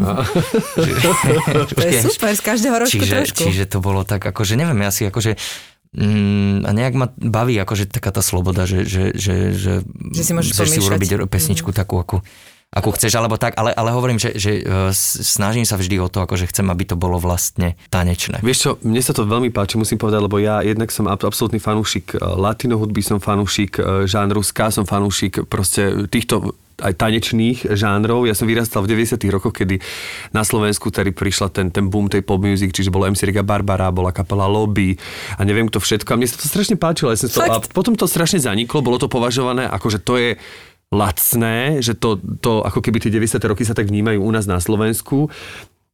To je super, z každého ročku čiže, trošku. Čiže to bolo tak, akože neviem, ja si akože mm, a nejak ma baví akože taká tá sloboda, že, že, že, že, že si môžeš pomýšľať. Si urobiť pesničku mm. takú, ako ako chceš, alebo tak, ale, ale hovorím, že, že snažím sa vždy o to, akože chcem, aby to bolo vlastne tanečné. Vieš čo, mne sa to veľmi páči, musím povedať, lebo ja jednak som absolútny fanúšik latino hudby, som fanúšik žánru ska, som fanúšik proste týchto aj tanečných žánrov. Ja som vyrastal v deväťdesiatych rokoch, kedy na Slovensku tady prišla ten, ten boom tej pop music, čiže bola em cé Riga Barbara, bola kapela Lobby a neviem kto všetko. A mne sa to strašne páčilo. Ja som to, a potom to strašne zaniklo, bolo to považované ako, že to je lacné, že to, to ako keby tie deväťdesiate roky sa tak vnímajú u nás na Slovensku.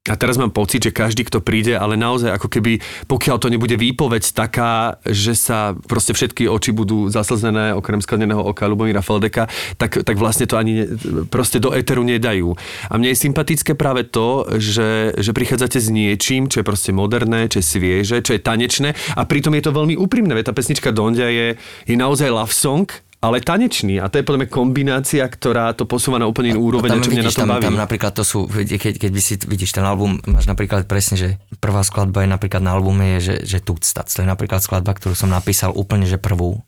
A teraz mám pocit, že každý, kto príde, ale naozaj ako keby, pokiaľ to nebude výpoveď taká, že sa proste všetky oči budú zaslzené okrem Skleneného oka Ľubomíra Feldeka, tak, tak vlastne to ani ne, proste do éteru nedajú. A mne je sympatické práve to, že, že prichádzate s niečím, čo je proste moderné, čo je svieže, čo je tanečné a pritom je to veľmi úprimné. Tá pesnička Dondia je, je naozaj love song, ale tanečný. A to je podľa mňa kombinácia, ktorá to posúva na úplne inú úroveň, čo mňa na to tam, baví. Tam napríklad to sú, keď, keď by si vidíš ten album, máš napríklad presne, že prvá skladba je napríklad na albume je, že, že Tuctac. To je napríklad skladba, ktorú som napísal úplne, že prvú.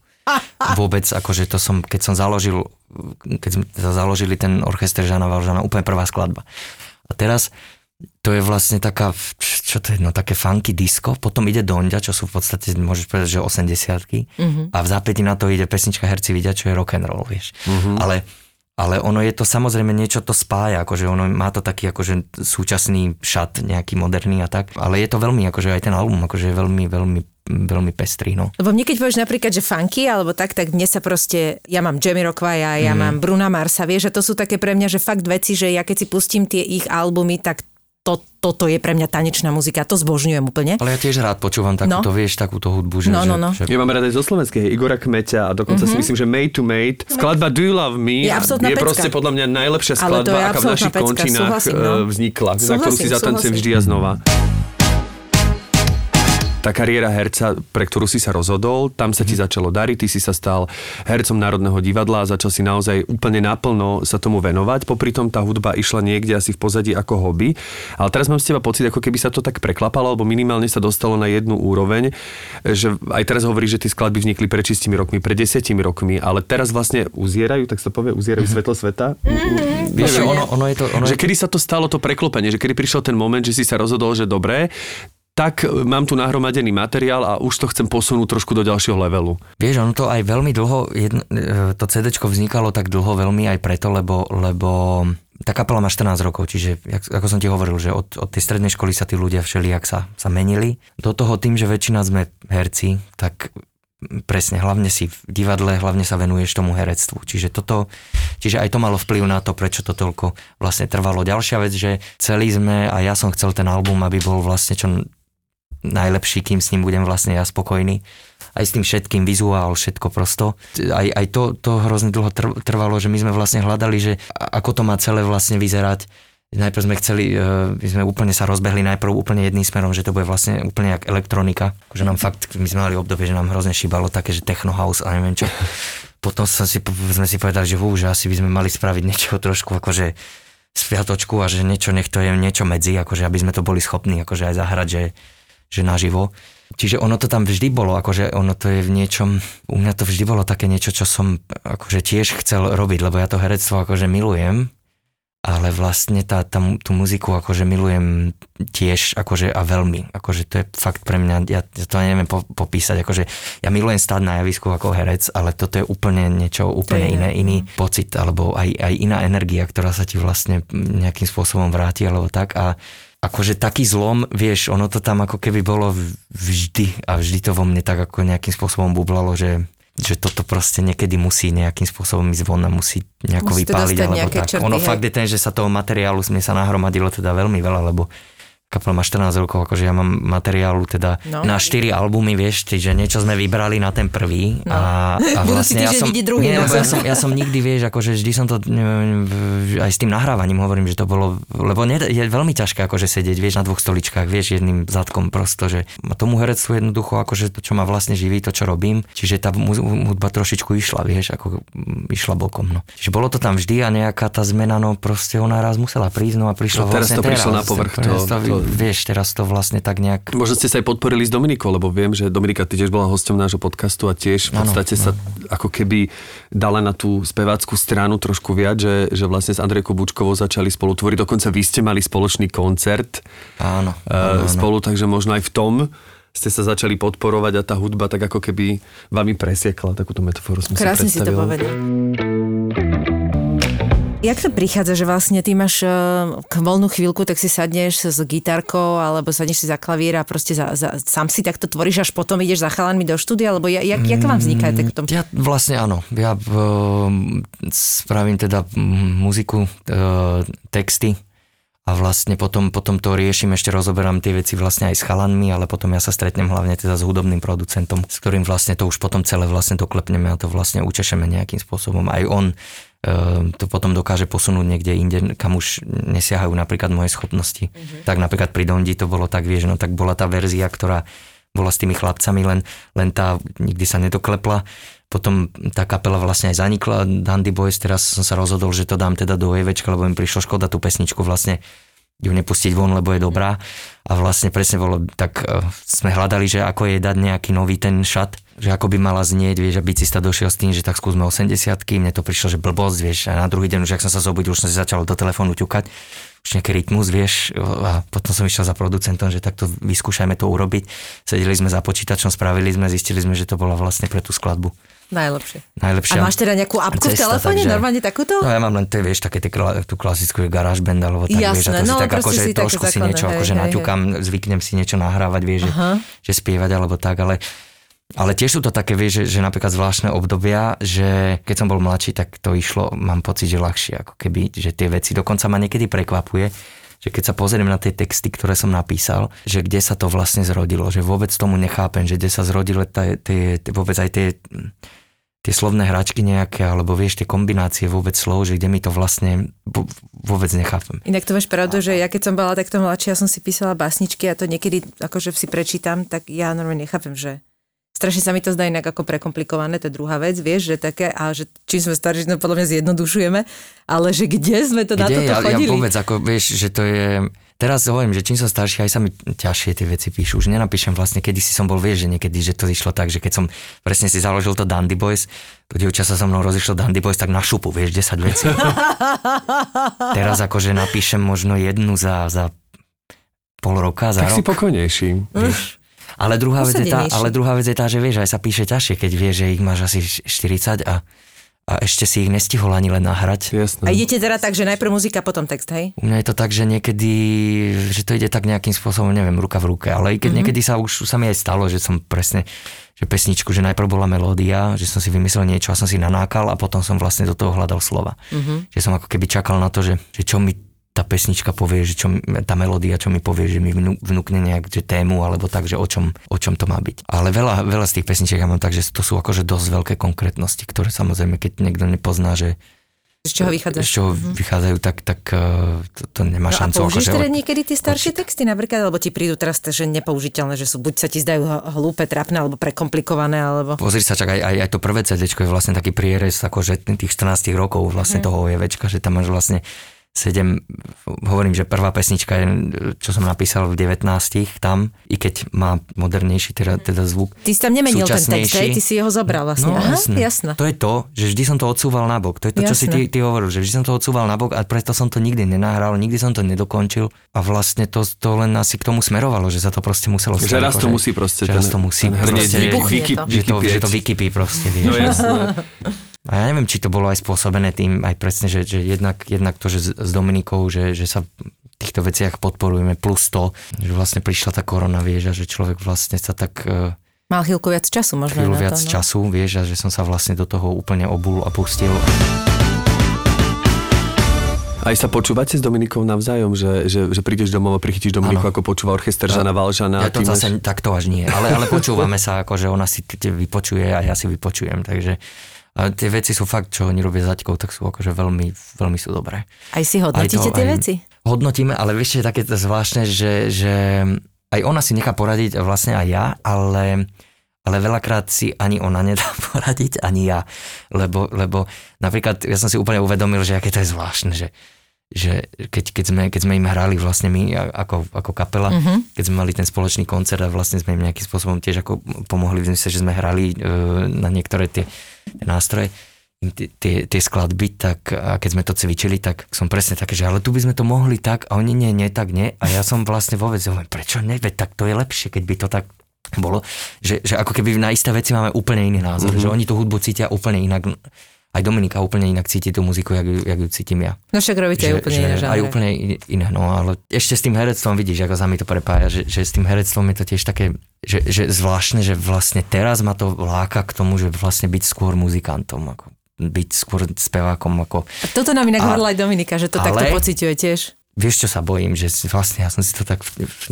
Vôbec, akože to som, keď som založil, keď sme založili ten orchester Jeana Valjeana, úplne prvá skladba. A teraz to je vlastne taká, čo to je, no také funky disco, potom ide Donďa, čo sú v podstate, môžeš povedať, že osemdesiatky mm-hmm. a v zápäti na to ide pesnička Herci vidia, čo je rock and roll, vieš. Mm-hmm. Ale, ale ono je to samozrejme niečo to spája, akože ono má to taký akože súčasný šat, nejaký moderný a tak, ale je to veľmi, akože aj ten album, akože je veľmi, veľmi veľmi pestrý, no. Lebo mne, keď povieš napríklad, že funky, alebo tak, tak mne sa proste, ja mám Jamiroquaia, ja mm. mám Bruna Marsa, vieš, a to sú také pre mňa, že fakt veci, že ja keď si pustím tie ich albumy, tak To, toto je pre mňa tanečná muzika, to zbožňujem úplne. Ale ja tiež rád počúvam takúto, no. vieš, takúto hudbu. Že, no, no, no. Že... Ja mám rád aj zo slovenskej, Igora Kmeťa a dokonca mm-hmm. si myslím, že Made to Made. Skladba Do You Love Me je, je proste podľa mňa najlepšia skladba, aká v našich pecka. končinách súhlasím, no. vznikla, súhlasím, za ktorú si zatancujem vždy a znova. Tá kariéra herca, pre ktorú si sa rozhodol, tam sa ti začalo dariť, ty si sa stal hercom Národného divadla a začal si naozaj úplne naplno sa tomu venovať. Popri tom tá hudba išla niekde asi v pozadí ako hobby, ale teraz mám z teba pocit, ako keby sa to tak preklapalo, alebo minimálne sa dostalo na jednu úroveň, že aj teraz hovoríš, že tie skladby vznikli pred čistými rokmi, pred desiatimi rokmi, ale teraz vlastne uzierajú, tak sa to povie, uzierajú svetlo sveta. Mm-hmm. Vieš, ono, ono je to, ono že je... kedy sa to stalo to preklopenie, že kedy prišiel ten moment, že si sa rozhodol, že dobre, tak mám tu nahromadený materiál a už to chcem posunúť trošku do ďalšieho levelu. Vieš, ono to aj veľmi dlho, jedno, to cédéčko vznikalo tak dlho veľmi aj preto, lebo, lebo tá kapela má štrnásť rokov, čiže ako som ti hovoril, že od, od tej strednej školy sa tí ľudia všelijak sa, sa menili. Do toho tým, že väčšina sme herci, tak presne, hlavne si v divadle, hlavne sa venuješ tomu herectvu. Čiže toto, čiže aj to malo vplyv na to, prečo to toľko vlastne trvalo. Ďalšia vec, že celý sme a ja som chcel ten album, aby bol vlastne čo najlepší, kým s ním budem vlastne ja spokojný. Aj s tým všetkým, vizuál, všetko prosto. Aj, aj to, to hrozne dlho trvalo, že my sme vlastne hľadali, že ako to má celé vlastne vyzerať. Najprv sme chceli, my sme úplne sa rozbehli najprv úplne jedným smerom, že to bude vlastne úplne jak elektronika. Že nám fakt, my sme mali obdobie, že nám hrozne šíbalo také, že techno house a neviem čo. Potom som si, sme si povedali, že, hú, že asi by sme mali spraviť niečo trošku akože sviatočku a že niečo, nech to je niečo medzi, akože aby sme to boli schopní akože aj zahrať, že, že naživo. Čiže ono to tam vždy bolo, akože ono to je v niečom, u mňa to vždy bolo také niečo, čo som akože tiež chcel robiť, lebo ja to herectvo akože milujem, ale vlastne tá, tá, tú muziku akože milujem tiež akože a veľmi, akože to je fakt pre mňa, ja to neviem po, popísať, akože ja milujem stáť na javisku ako herec, ale toto je úplne niečo, úplne iné, iný pocit, alebo aj, aj iná energia, ktorá sa ti vlastne nejakým spôsobom vráti, alebo tak a akože taký zlom, vieš, ono to tam ako keby bolo vždy a vždy to vo mne tak ako nejakým spôsobom bublalo, že, že toto proste niekedy musí nejakým spôsobom ísť von a musí nejako musí vypáliť, alebo tak. Črty, ono hej. Fakt je ten, že sa toho materiálu sme sa nahromadilo teda veľmi veľa, lebo kapela má štrnásť rokov, akože ja mám materiálu teda no. na štyri albumy, vieš, že niečo sme vybrali na ten prvý a, a vlastne ja som, druhý, nie, ja, som, ja som nikdy, vieš, akože vždy som to aj s tým nahrávaním hovorím, že to bolo, lebo je veľmi ťažké akože sedieť, vieš, na dvoch stoličkách, vieš, jedným zadkom prosto, že tomu herectvu jednoducho akože to, čo ma vlastne živí, to, čo robím, čiže tá hudba trošičku išla, vieš, ako išla bokom, no. Čiže bolo to tam vždy a nejaká tá zmena, no proste ona raz musela prísť, no a prišla no, teraz vlastne to prišlo teraz, na povrch, to, vieš, teraz to vlastne tak nejak... Možno ste sa aj podporili s Dominikou, lebo viem, že Dominika, ty tiež bola hosťom nášho podcastu a tiež v podstate ano, sa ano. Ako keby dala na tú spevácku stranu trošku viac, že, že vlastne s Andrejkou Bučkovou začali spolu tvoriť. Dokonca vy ste mali spoločný koncert áno, áno, áno. spolu, takže možno aj v tom ste sa začali podporovať a tá hudba tak ako keby vami presiekla. Takúto metaforu som si predstavil. Krásne si to povedal. Jak to prichádza, že vlastne ty máš voľnú chvíľku, tak si sadneš s gitárkou alebo sadneš si za klavír a proste za, za, sám si takto tvoríš, až potom ideš za chalanmi do štúdia, alebo jak, jak vám vzniká tak tom? Ja vlastne áno, ja uh, spravím teda muziku, uh, texty a vlastne potom, potom to riešim, ešte rozoberám tie veci vlastne aj s chalanmi, ale potom ja sa stretnem hlavne teda s hudobným producentom, s ktorým vlastne to už potom celé vlastne doklepneme a to vlastne učešeme nejakým spôsobom. Aj on to potom dokáže posunúť niekde inde, kam už nesiahajú napríklad moje schopnosti. Mm-hmm. Tak napríklad pri Dondi to bolo tak, vieš, no tak bola tá verzia, ktorá bola s tými chlapcami, len, len tá nikdy sa nedoklepla. Potom tá kapela vlastne aj zanikla, Dandy Boys, teraz som sa rozhodol, že to dám teda do EVčka, lebo mi prišlo škoda tú pesničku vlastne ju nepustiť von, lebo je dobrá. A vlastne presne bolo, tak uh, sme hľadali, že ako jej dať nejaký nový ten šat, že ako by mala znieť, vieš, a bicista došiel s tým, že tak skúsme osemdesiatky, mne to prišlo, že blbosť, vieš, a na druhý deň už, ak som sa zobudil, už som si začal do telefónu ťukať, už nejaký rytmus, vieš, a potom som išiel za producentom, že takto vyskúšajme to urobiť. Sedeli sme za počítačom, spravili sme, zistili sme, že to bola vlastne pre tú skladbu. Najlepšie. Najlepšia. A máš teda nejakú apku cesta, v telefóne, takže normálne takúto? No ja mám len, ty vieš, také tie, tú klasickú GarageBand, alebo tak, jasné, vieš, a to no, si tak akože trošku si niečo, hej, akože hej, naťukám, hej. Zvyknem si niečo nahrávať, vieš, že, že spievať, alebo tak, ale ale tiež sú to také, vieš, že, že napríklad zvláštne obdobia, že keď som bol mladší, tak to išlo, mám pocit, že ľahšie, ako keby, že tie veci, dokonca ma niekedy prekvapuje, že keď sa pozriem na tie texty, ktoré som napísal, že kde sa to vlastne zrodilo, že vôbec tomu nechápem, že kde sa zrodilo tie, tie, vôbec aj tie, tie slovné hračky nejaké, alebo vieš, tie kombinácie vôbec slov, že kde mi to vlastne vôbec nechápem. Inak to máš pravdu, a... že ja keď som bola takto mladšia, ja som si písala básničky a to niekedy akože si prečítam, tak ja normálne nechápem, že strašne sa mi to zdá inak ako prekomplikované, to je druhá vec, vieš, že také, a že čím sme starší, no podľa mňa zjednodušujeme, ale že kde sme to kde na toto ja, chodili? Ja vôbec, ako vieš, že to je, teraz hovorím, že čím som starší, aj sa mi ťažšie tie veci píšu, už nenapíšem vlastne, kedysi som bol, vieš, že niekedy, že to išlo tak, že keď som presne si založil to Dandy Boys, to dievča sa so mnou rozišlo Dandy Boys, tak na šupu, vieš, desať vecí. Teraz akože napíšem možno jednu za, za pol roka, za tak rok. Tak si pokojnejší. Vieš? Ale druhá, vec je tá, ale druhá vec je tá, že vieš, aj sa píše ťažšie, keď vieš, že ich máš asi štyridsať a, a ešte si ich nestihol ani len nahrať. Jasné. A idete teda tak, že najprv muzika, potom text, hej? U mňa je to tak, že niekedy, že to ide tak nejakým spôsobom, neviem, ruka v ruke, ale i keď mm-hmm. niekedy sa už sa mi aj stalo, že som presne, že pesničku, že najprv bola melódia, že som si vymyslel niečo a som si nanákal a potom som vlastne do toho hľadal slova. Mm-hmm. Že som ako keby čakal na to, že, že čo mi tá pesnička povie, že čo, tá melódia, čo mi povie, že mi vnúkne nejak že tému, alebo tak, že o čom, o čom to má byť. Ale veľa, veľa z tých pesničiek ja mám tak, že to sú akože dosť veľké konkrétnosti, ktoré samozrejme, keď niekto nepozná, že z čoho vychádzajú, z čoho vychádzajú tak, tak to, to nemá no šancu. A použiješ akože, teda niekedy tie staršie oči... texty napríklad, alebo ti prídu teraz že nepoužiteľné, že sú buď sa ti zdajú hlúpe, trápne, alebo prekomplikované, alebo... Pozri sa, čak aj, aj, aj to prvé cé dé je vlastne taký prierez akože tých štrnástich rokov vlastne hmm. toho EVčka, že tam máš vlastne sedem, hovorím, že prvá pesnička, čo som napísal v devätnástich tam, i keď má modernejší teda, teda zvuk. Ty si tam nemenil ten text, ty si ho zobral vlastne. No, aha, jasné. jasné. To je to, že vždy som to odsúval nabok. To je to, jasné. Čo si ty, ty hovoril, že vždy som to odsúval nabok a preto som to nikdy nenahral, nikdy som to nedokončil a vlastne to, to len asi k tomu smerovalo, že sa to proste muselo stať. Že raz to musí proste. Že raz to musí proste. Že to vykypí proste. No jasné. A ja neviem, či to bolo aj spôsobené tým, aj presne, že, že jednak, jednak to, že s Dominikou, že, že sa v týchto veciach podporujeme, plus to, že vlastne prišla tá korona, vieš, a že človek vlastne sa tak... Mal chvíľku viac času možno. Chvíľu viac to, no. času, vieš, a že som sa vlastne do toho úplne obul a pustil. Aj sa počúvate s Dominikou navzájom, že, že, že prídeš domov a prichytíš Dominiku, ano. Ako počúva Orchester Jeana Valjeana. Ja to zase máš... takto až nie, ale, ale počúvame sa, ako že ona si vypočuje a ja si vypočujem, takže... A tie veci sú fakt, čo oni robia zaťkou, tak sú akože veľmi, veľmi sú dobré. Aj si hodnotíte aj to, tie aj veci? Hodnotíme, ale vieš, je také zvláštne, že, že aj ona si nechá poradiť, vlastne aj ja, ale, ale veľakrát si ani ona nedá poradiť, ani ja. Lebo, lebo napríklad, ja som si úplne uvedomil, že aké to je zvláštne, že, že keď, keď, sme, keď sme im hrali vlastne my ako, ako kapela, mm-hmm. keď sme mali ten spoločný koncert a vlastne sme im nejakým spôsobom tiež ako pomohli, myslím si, že sme hrali uh, na niektoré tie nástroje, tie, tie skladby, tak a keď sme to cvičili, tak som presne také, že ale tu by sme to mohli tak a oni nie, nie, tak nie. A ja som vlastne vôbec hovorím, prečo nie, veď tak to je lepšie, keď by to tak bolo, že, že ako keby na isté veci máme úplne iný názor, mm-hmm. že oni tú hudbu cítia úplne inak, aj Dominika úplne inak cíti tú muziku, jak, jak ju cítim ja. No však robíte že, úplne že, iné žánre. Aj úplne iné, no ale ešte s tým herectvom vidíš, ako sa mi to prepája, že, že s tým herectvom je to tiež také, že, že zvláštne, že vlastne teraz ma to láka k tomu, že vlastne byť skôr muzikantom, ako byť skôr spevákom. Ako... A toto nám inak hovorila aj Dominika, že to ale... takto pociťuje tiež. Vieš, čo sa bojím, že vlastne ja som si to tak,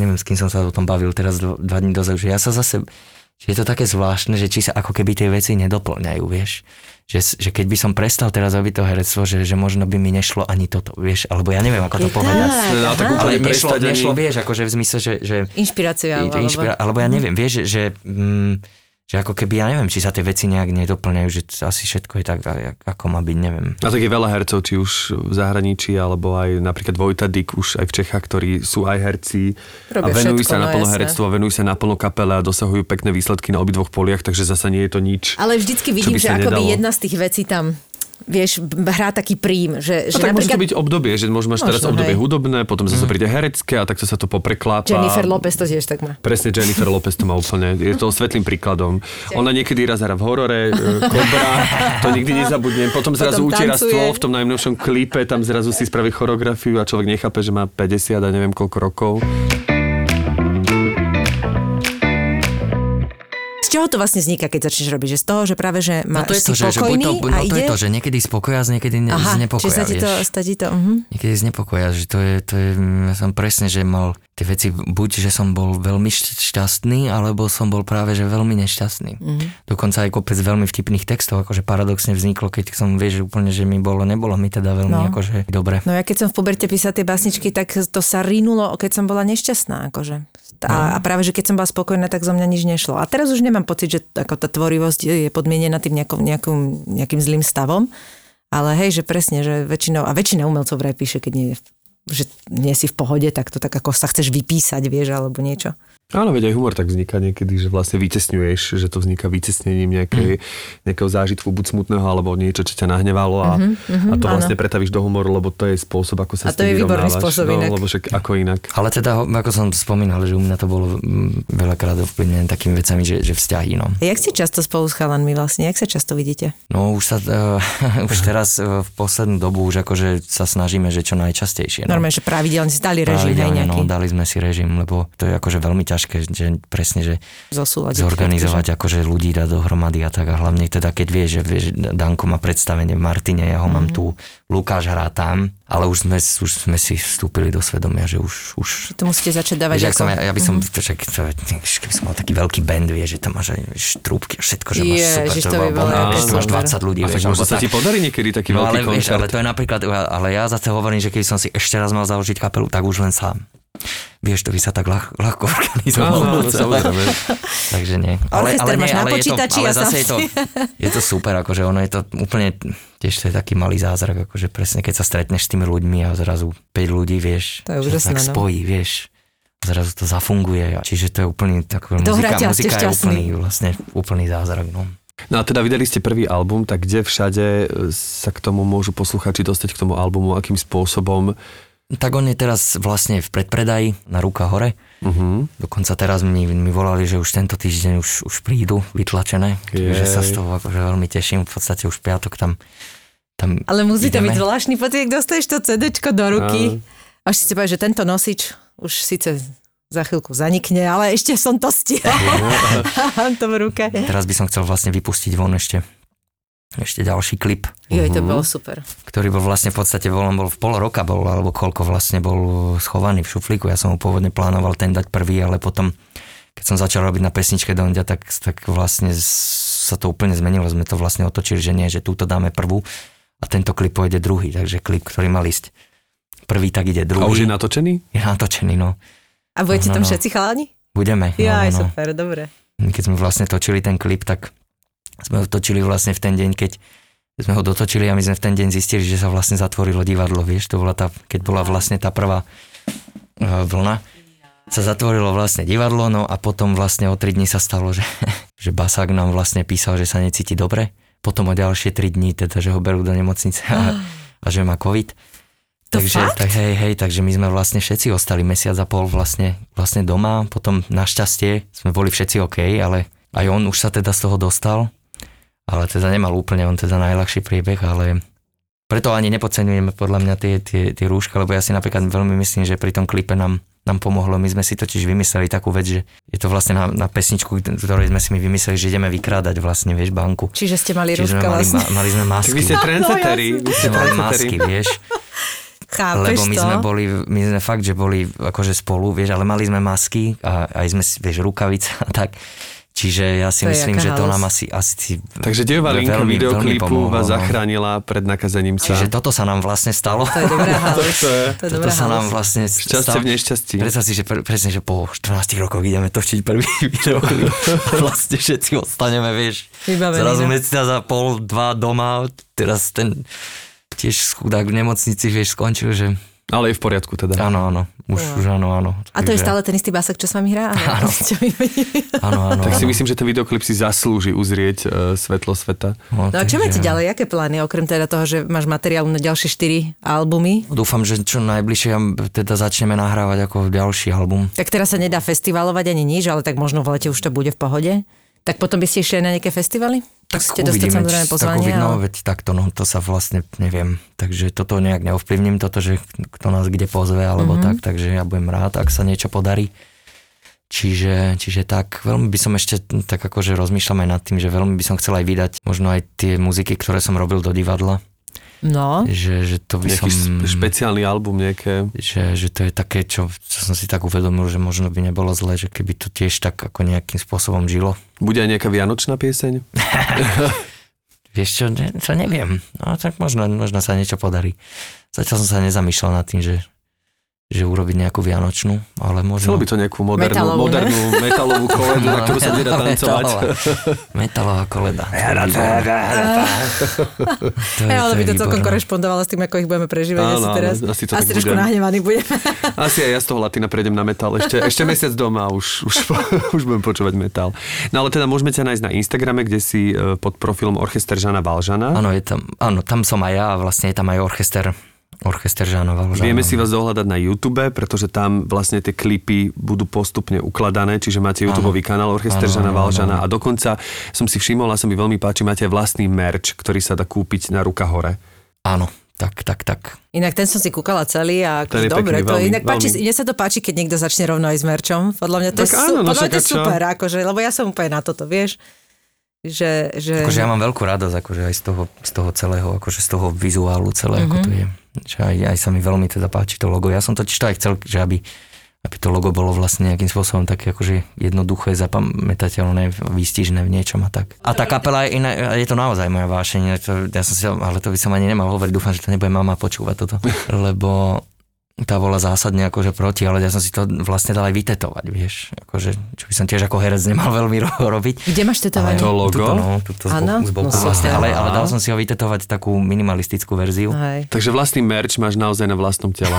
neviem, s kým som sa o tom bavil teraz dva dní dozadu, že ja sa zase... Že je to také zvláštne, že či sa ako keby tie veci nedoplňajú, vieš. Že, že keď by som prestal teraz robiť to herectvo, že, že možno by mi nešlo ani toto, vieš. Alebo ja neviem, ako to povedať. No, ale nešlo, nešlo, vieš, akože v zmysle, že... že inšpirácia. Inšpira, alebo ja neviem, vieš, že... Mm, že ako keby, ja neviem, či sa tie veci nejak nedoplňajú, že asi všetko je tak, ako má byť, neviem. A tak je veľa hercov, či už v zahraničí, alebo aj napríklad Vojta Dyk, už aj v Čechách, ktorí sú aj herci robia a venujú všetko, sa no, naplno jasne. Herectvu a venujú sa naplno kapele a dosahujú pekné výsledky na obidvoch poliach, takže zasa nie je to nič. Ale vždycky vidím, že akoby jedna z tých vecí tam... vieš, hrá taký príjm. Že, že no tak napríklad... môže to byť obdobie, že môžeš mať teraz obdobie hej. hudobné, potom zase mm. príde herecké a takto sa to popreklápa. Jennifer Lopez to tiež tak má. Presne, Jennifer Lopez to má úplne. Je to svetlým príkladom. Ona niekedy raz hrá v horore, Kobra, to nikdy nezabudnem. Potom zrazu potom utiera stôl v tom najnovšom klipe, tam zrazu si spraví choreografiu a človek nechápe, že má päťdesiat a neviem koľko rokov. Čo to vlastne vzniká, keď začneš robiť? Že z toho, že práve, že máš no to to, si pokojný že, že to, no a ide? No to je to, že niekedy spokojáš, niekedy ne, aha, znepokoja. Aha, čiže sa ti to, sa ti to, uh-huh. Niekedy znepokoja, že to je, to je, ja som presne, že mal tie veci, buď, že som bol veľmi šťastný, alebo som bol práve, že veľmi nešťastný. Uh-huh. Dokonca aj kopec veľmi vtipných textov, akože paradoxne vzniklo, keď som, vieš, úplne, že mi bolo, nebolo mi teda veľmi, no. akože, dobre. No ja keď som v puberte písala tie básničky, tak to sa rinulo, keď som bola nešťastná, akože. A, no. a práve, že keď som bola spokojná, tak zo mňa nič nešlo. A teraz už nemám pocit, že ako tá tvorivosť je podmienená tým nejakom, nejakom, nejakým zlým stavom. Ale hej, že presne, že väčšinou, a väčšina umelcov vraj píše, keď nie, že nie si v pohode, tak to tak ako sa chceš vypísať, vieš, alebo niečo. Áno, veď aj humor tak vzniká niekedy, že vlastne vytesňuješ, že to vzniká vytesnením nejakej, nejakého zážitku, buď smutného, alebo niečo, čo ťa nahnevalo a, mm-hmm, a to áno. vlastne pretavíš do humoru, lebo to je spôsob, ako sa s tým vyrovnávaš. A to je výborný spôsob inak. No, lebo však ako inak. Ale teda, ako som spomínal, že u mňa to bolo veľakrát ovplyvnené takými vecami, že, že vzťahy, no. A jak ste často spolu s chalanmi vlastne, jak sa často vidíte? No už sa, uh, už teraz uh, v poslednú dobu už akože sa snažíme, že čo najčastejšie. No. Normálne, že pravidelne si dali režim aj nejaký. No, dali sme si režim, lebo to je akože veľmi ťažké. Že, že presne, že zosúľať, zorganizovať, že... akože ľudí dá dohromady a tak a hlavne teda, keď vieš, že vieš, Danko má predstavenie v Martine, ja ho mm-hmm. mám tu, Lukáš hrá tam, ale už sme, už sme si vstúpili do svedomia, že už... už... To musíte začať dávať. Vieš, ako... som, ja, ja by som, mm-hmm. však, keby som mal taký veľký band, vieš, že tam máš aj štrúbky a všetko, že máš je, super, že to by bolo máš dvadsať ľudí. A vieš, možno sa ti podarí niekedy taký no, veľký ale, koncert. Vieš, ale to je napríklad, ale ja zase hovorím, že keby som si ešte raz mal založiť kapelu, tak už len sám. Vieš, to by sa tak ľah, ľahko organizovalo. No, no, takže nie. Ale, ale, nie, ale, je to, ale zase je to, je to super, akože ono je to úplne, tiež to je taký malý zázrak, akože presne, keď sa stretneš s tými ľuďmi a zrazu päť ľudí, vieš, to je tak spojí, vieš. Zrazu to zafunguje. Čiže to je úplný taký muzika, muzika je úplný, vlastne, úplný zázrak. No. no a teda vydali ste prvý album, tak kde všade sa k tomu môžu poslucháči dostať k tomu albumu, akým spôsobom? Tak on je teraz vlastne v predpredaji na Ruka hore. Uh-huh. Dokonca teraz mi, mi volali, že už tento týždeň už, už prídu vytlačené. Takže sa z toho akože veľmi teším. V podstate už piatok tam, tam ale musí ideme. To byť zvláštny pocit, keď dostaneš to cédéčko do ruky. A... Až si povieš, že tento nosič už síce za chvíľku zanikne, ale ešte som to stihol. Mám to v ruke. Teraz by som chcel vlastne vypustiť von ešte, ešte ďalší klip. Joj, to bolo super. Ktorý bol vlastne v podstate, bol, bol v pol roka, bol, alebo koľko vlastne bol schovaný v šuflíku. Ja som ho pôvodne plánoval ten dať prvý, ale potom, keď som začal robiť na pesničke Donďa, tak, tak vlastne sa to úplne zmenilo. Sme to vlastne otočili, že nie, že túto dáme prvú a tento klip pôjde druhý. Takže klip, ktorý mal ísť prvý, tak ide druhý. A už je natočený? Je natočený, no. A budete no, tam no, všetci chalani? Budeme. Ja, no, aj no. Super, dobre. Keď sme vlastne točili ten klip, tak sme ho točili vlastne v ten deň, keď sme ho dotočili a my sme v ten deň zistili, že sa vlastne zatvorilo divadlo, vieš, to bola tá, keď bola vlastne tá prvá vlna, sa zatvorilo vlastne divadlo, no a potom vlastne o tri dni sa stalo, že, že Basák nám vlastne písal, že sa necíti dobre, potom o ďalšie tri dni, teda, že ho berú do nemocnice a, a že má COVID. Takže, tak, hej, hej, takže my sme vlastne všetci ostali mesiac a pol vlastne, vlastne doma, potom našťastie sme boli všetci OK, ale aj on už sa teda z toho dostal, ale teda nemal úplne, on teda najľahší priebeh, ale preto ani nepodceňujeme podľa mňa tie, tie, tie rúška, lebo ja si napríklad veľmi myslím, že pri tom klipe nám, nám pomohlo, my sme si totiž vymysleli takú vec, že je to vlastne na, na pesničku, ktorej sme si my vymysleli, že ideme vykrádať vlastne, vieš, banku. Čiže ste mali rúška vlastne. Čiže mali sme masky. Vy ste trendseteri. Vy ste mali masky, vieš. Chápeš, lebo my sme boli, my sme fakt, že boli akože spolu, vieš, ale mali sme masky a aj sme, vieš, rukavice a tak. Čiže ja si to myslím, že to nám asi... asi Takže dievá linka videoklipu vás zachránila pred nakazením sa. Čiže toto sa nám vlastne stalo. To je dobrá halus. To je, to je dobrá halus. Toto sa nám vlastne šťastie stalo. V nešťastí. Predstav si, že, pre, presne, že po štrnástich rokoch ideme točiť prvý videoklip. Vlastne všetci ostaneme, vieš. Vybavený, zrazu mesiac za pol, dva doma. Teraz ten... Tiež chudák v nemocnici, vieš, skončil, že... Ale je v poriadku teda. Áno, áno. Už, no. už áno, áno. Takže... A to je stále ten istý Basák, čo s vami hrá? Áno. Áno, áno. Tak si myslím, že ten videoklip si zaslúži uzrieť e, svetlo sveta. No, no a čo máte ďalej? Aké plány? Okrem teda toho, že máš materiál na ďalšie štyri albumy? Dúfam, že čo najbližšie teda začneme nahrávať ako ďalší album. Tak teraz sa nedá festivalovať ani nič, ale tak možno v lete už to bude v pohode. Tak potom by ste išli na nejaké festivaly? Tak ste uvidíme, či, tak uvidno, ale... veď takto, no to sa vlastne, neviem, takže toto nejak neovplyvním, toto, že kto nás kde pozve, alebo mm-hmm. tak, takže ja budem rád, ak sa niečo podarí. Čiže, čiže tak, veľmi by som ešte, tak akože rozmýšľam aj nad tým, že veľmi by som chcel aj vydať možno aj tie muziky, ktoré som robil do divadla. No. Že, že to by Nejaký som... špeciálny album nejaké. Že, že to je také, čo, čo som si tak uvedomil, že možno by nebolo zle, že keby to tiež tak ako nejakým spôsobom žilo. Bude aj nejaká vianočná pieseň? Vieš čo, ne, to neviem. No tak možno, možno sa niečo podarí. Zatiaľ som sa nezamýšľal nad tým, že, že urobiť nejakú vianočnú, ale možno... Chcelo by to nejakú modernú, metalovú, modernú metalovú koledu, na ktorú sa nedá tancovať. Metalová koleda. Ale by to celkom korešpondovalo s tým, ako ich budeme prežívať asi teraz. Asi, asi trošku nahnevaný budeme. Asi aj ja z toho latína prejdem na metal. Ešte, ešte mesiac doma už, už, už budem počúvať metal. No ale teda môžeme ťa nájsť na Instagrame, kde si pod profilom Orchester Jeana Valjeana. Áno, tam, tam som aj ja a vlastne je tam aj orchester. Orchester Jeana Valjeana. Vieme si vás dohľadať na YouTube, pretože tam vlastne tie klipy budú postupne ukladané, čiže máte YouTubeový kanál Orchester Jeana Valjeana a dokonca som si všimol a sa mi veľmi páči, máte vlastný merch, ktorý sa dá kúpiť na Ruka hore. Áno. Tak, tak, tak. Inak ten som si kúkala celý a akože dobre, pekný, to veľmi, inak páči, mne sa to páči, keď niekto začne rovno aj s merčom. Podľa mňa to tak je, áno, podľa mňa to je super, akože, lebo ja som úplne na toto, vieš. Že, že... Akože ja mám veľkú radosť, akože aj z toho, z toho celého, akože z toho vizuálu celé, mm-hmm. ako to je. Že aj, aj sa mi veľmi teda páči to logo. Ja som totiž to aj chcel, že aby, aby to logo bolo vlastne nejakým spôsobom také akože jednoduché, zapamätateľné, výstižné v niečom a tak. A tá kapela je iná, je to naozaj moja vášeň, ja som si, ale to by som ani nemal hovoriť, dúfam, že to nebude mama počúvať toto, lebo tá bola zásadne akože proti, ale ja som si to vlastne dal aj vytetovať, vieš. Akože, čo by som tiež ako herec nemal veľmi ro- robiť. Kde máš tetovanie? To logo? Tuto, no, tuto ano, z boku, no, vlastne, ale, ale dal som si ho vytetovať takú minimalistickú verziu. Hej. Takže vlastný merch máš naozaj na vlastnom tele.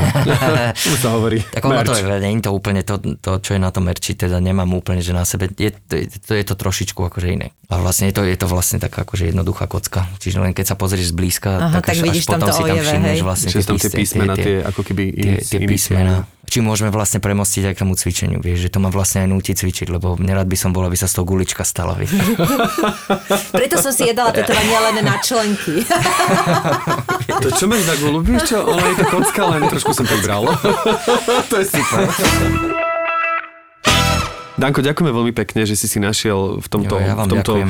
Čo sa hovorí? Tak ono to je, nie je to úplne to, to, čo je na tom merči, teda nemám úplne, že na sebe, je to, je to, je to trošičku akože iné. A vlastne je to, je to vlastne taká akože jednoduchá kocka. Čiže len keď sa pozrieš zblízka, tak, tak až, až potom si tam všimneš vlastne tie písmena, tie ako keby Tie, tie písmená. Či môžeme vlastne premostiť aj k tomu cvičeniu, vieš, že to ma vlastne aj núti cvičiť, lebo nerad by som bol, aby sa z toho gulička stala, vieš. Preto som si jedala tetovanie len na členky. To čo máš na guľu, vieš čo? Ona je to kocka, len trošku som pribral. To je super. Danko, ďakujeme veľmi pekne, že si si našiel v tomto, jo, ja v tomto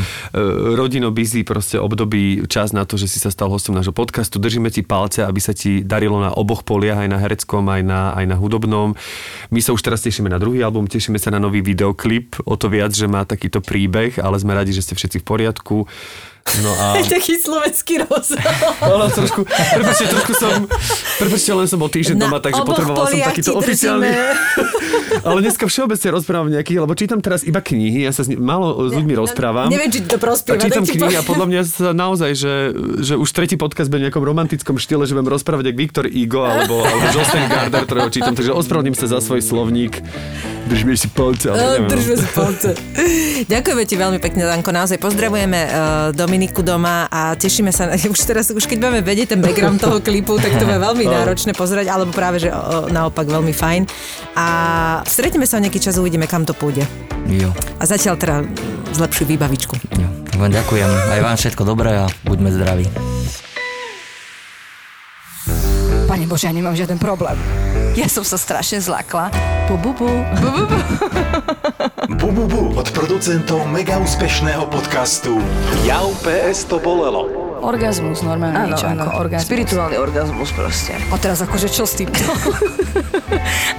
rodino-busy proste období čas na to, že si sa stal hostom nášho podcastu. Držíme ti palce, aby sa ti darilo na oboch poliach, aj na hereckom, aj na, aj na hudobnom. My sa už teraz tešíme na druhý album, tešíme sa na nový videoklip, o to viac, že má takýto príbeh, ale sme radi, že ste všetci v poriadku. No a... Taký slovenský rozhovor. Ale trošku, prepečte, trošku som, prepečte, len som o týždeň doma, takže potreboval som takýto oficiálny. Ale dneska všeobecne rozprávam nejakých, lebo čítam teraz iba knihy, ja sa ne, málo s ľuďmi ne, rozprávam. Neviem, či to prospieva. Čítam knihy a podľa mňa sa naozaj, že, že už tretí podcast bude v nejakom romantickom štýle, že budem rozprávať jak Viktor Igo alebo, alebo Jocelyn Gardner, ktorého čítam, takže ospravedlním sa za svoj slovník. Držme si palce. Ale Držme si palce. Ďakujeme ti veľmi pekne, Danko, naozaj pozdravujeme uh, Dominika doma a tešíme sa, už teraz, už keď budeme vedieť ten background toho klipu, tak to bude veľmi náročné pozerať, alebo práve, že o, naopak veľmi fajn. A stretneme sa o nejaký čas, uvidíme, kam to pôjde. Jo. A zatiaľ teda zlepšiu výbavičku. Jo. Vám ďakujem. Aj vám všetko dobré a buďme zdraví. Pane Bože, ja nemám žiaden problém. Ja som sa strašne zlakla. Bu-bu-bu. Bu-bu-bu. Bu-bu-bu od producentov mega úspešného podcastu Jau pé es to bolelo. Orgazmus, normálne niečo ako orgazmus. Spirituálny orgazmus proste. A teraz akože čo s týmto?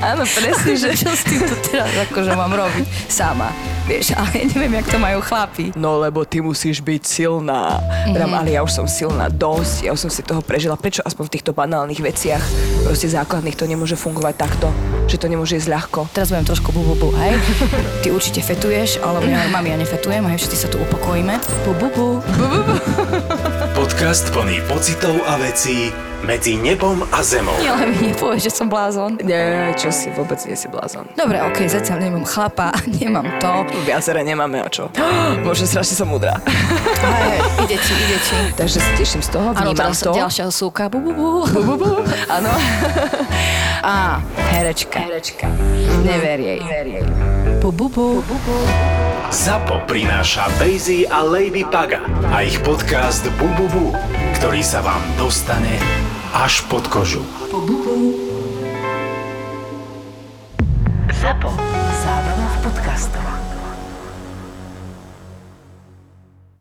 Áno, presne, že čo s týmto teraz akože mám robiť sama. Vieš, ale ja neviem, jak to majú chlapi. No lebo ty musíš byť silná. Mm-hmm. Ale ja už som silná dosť, ja už som si toho prežila. Prečo aspoň v týchto banálnych veciach, proste základných, to nemôže fungovať takto? Že to nemôže ísť ľahko. Teraz budem trošku bu, bu, bu, hej. Ty určite fetuješ, ale ja, mami, ja nefetujem, hej, všetci sa tu upokojíme. Bu, bu, bu, bu, bu, bu. Podcast plný pocitov a vecí medzi nebom a zemou. Ja len mi nepovieš, že som blázon. Nie, čo si, vôbec nie si blázon. Dobre, okej, okay, zatiaľ nemám chlapa, nemám to. Viacere nemáme o čo. Bože, strašne som múdra. Aj, ide ti, ide ti. Takže si teším z toho, vnímam to. Áno, teraz som ďalšia súka. Bu, bu, bu. Bu, bu, bu. Áno. Á, herečka. Herečka. Never jej. Never jej. Bu, bu, bu. Bu, bu. Zapo prináša Bejzy a Lady Paga a ich podcast Bu, bu, bu, ktorý sa vám dostane až pod kožu. Bu, bu, bu. Zapo. Zábrná v podcastovách.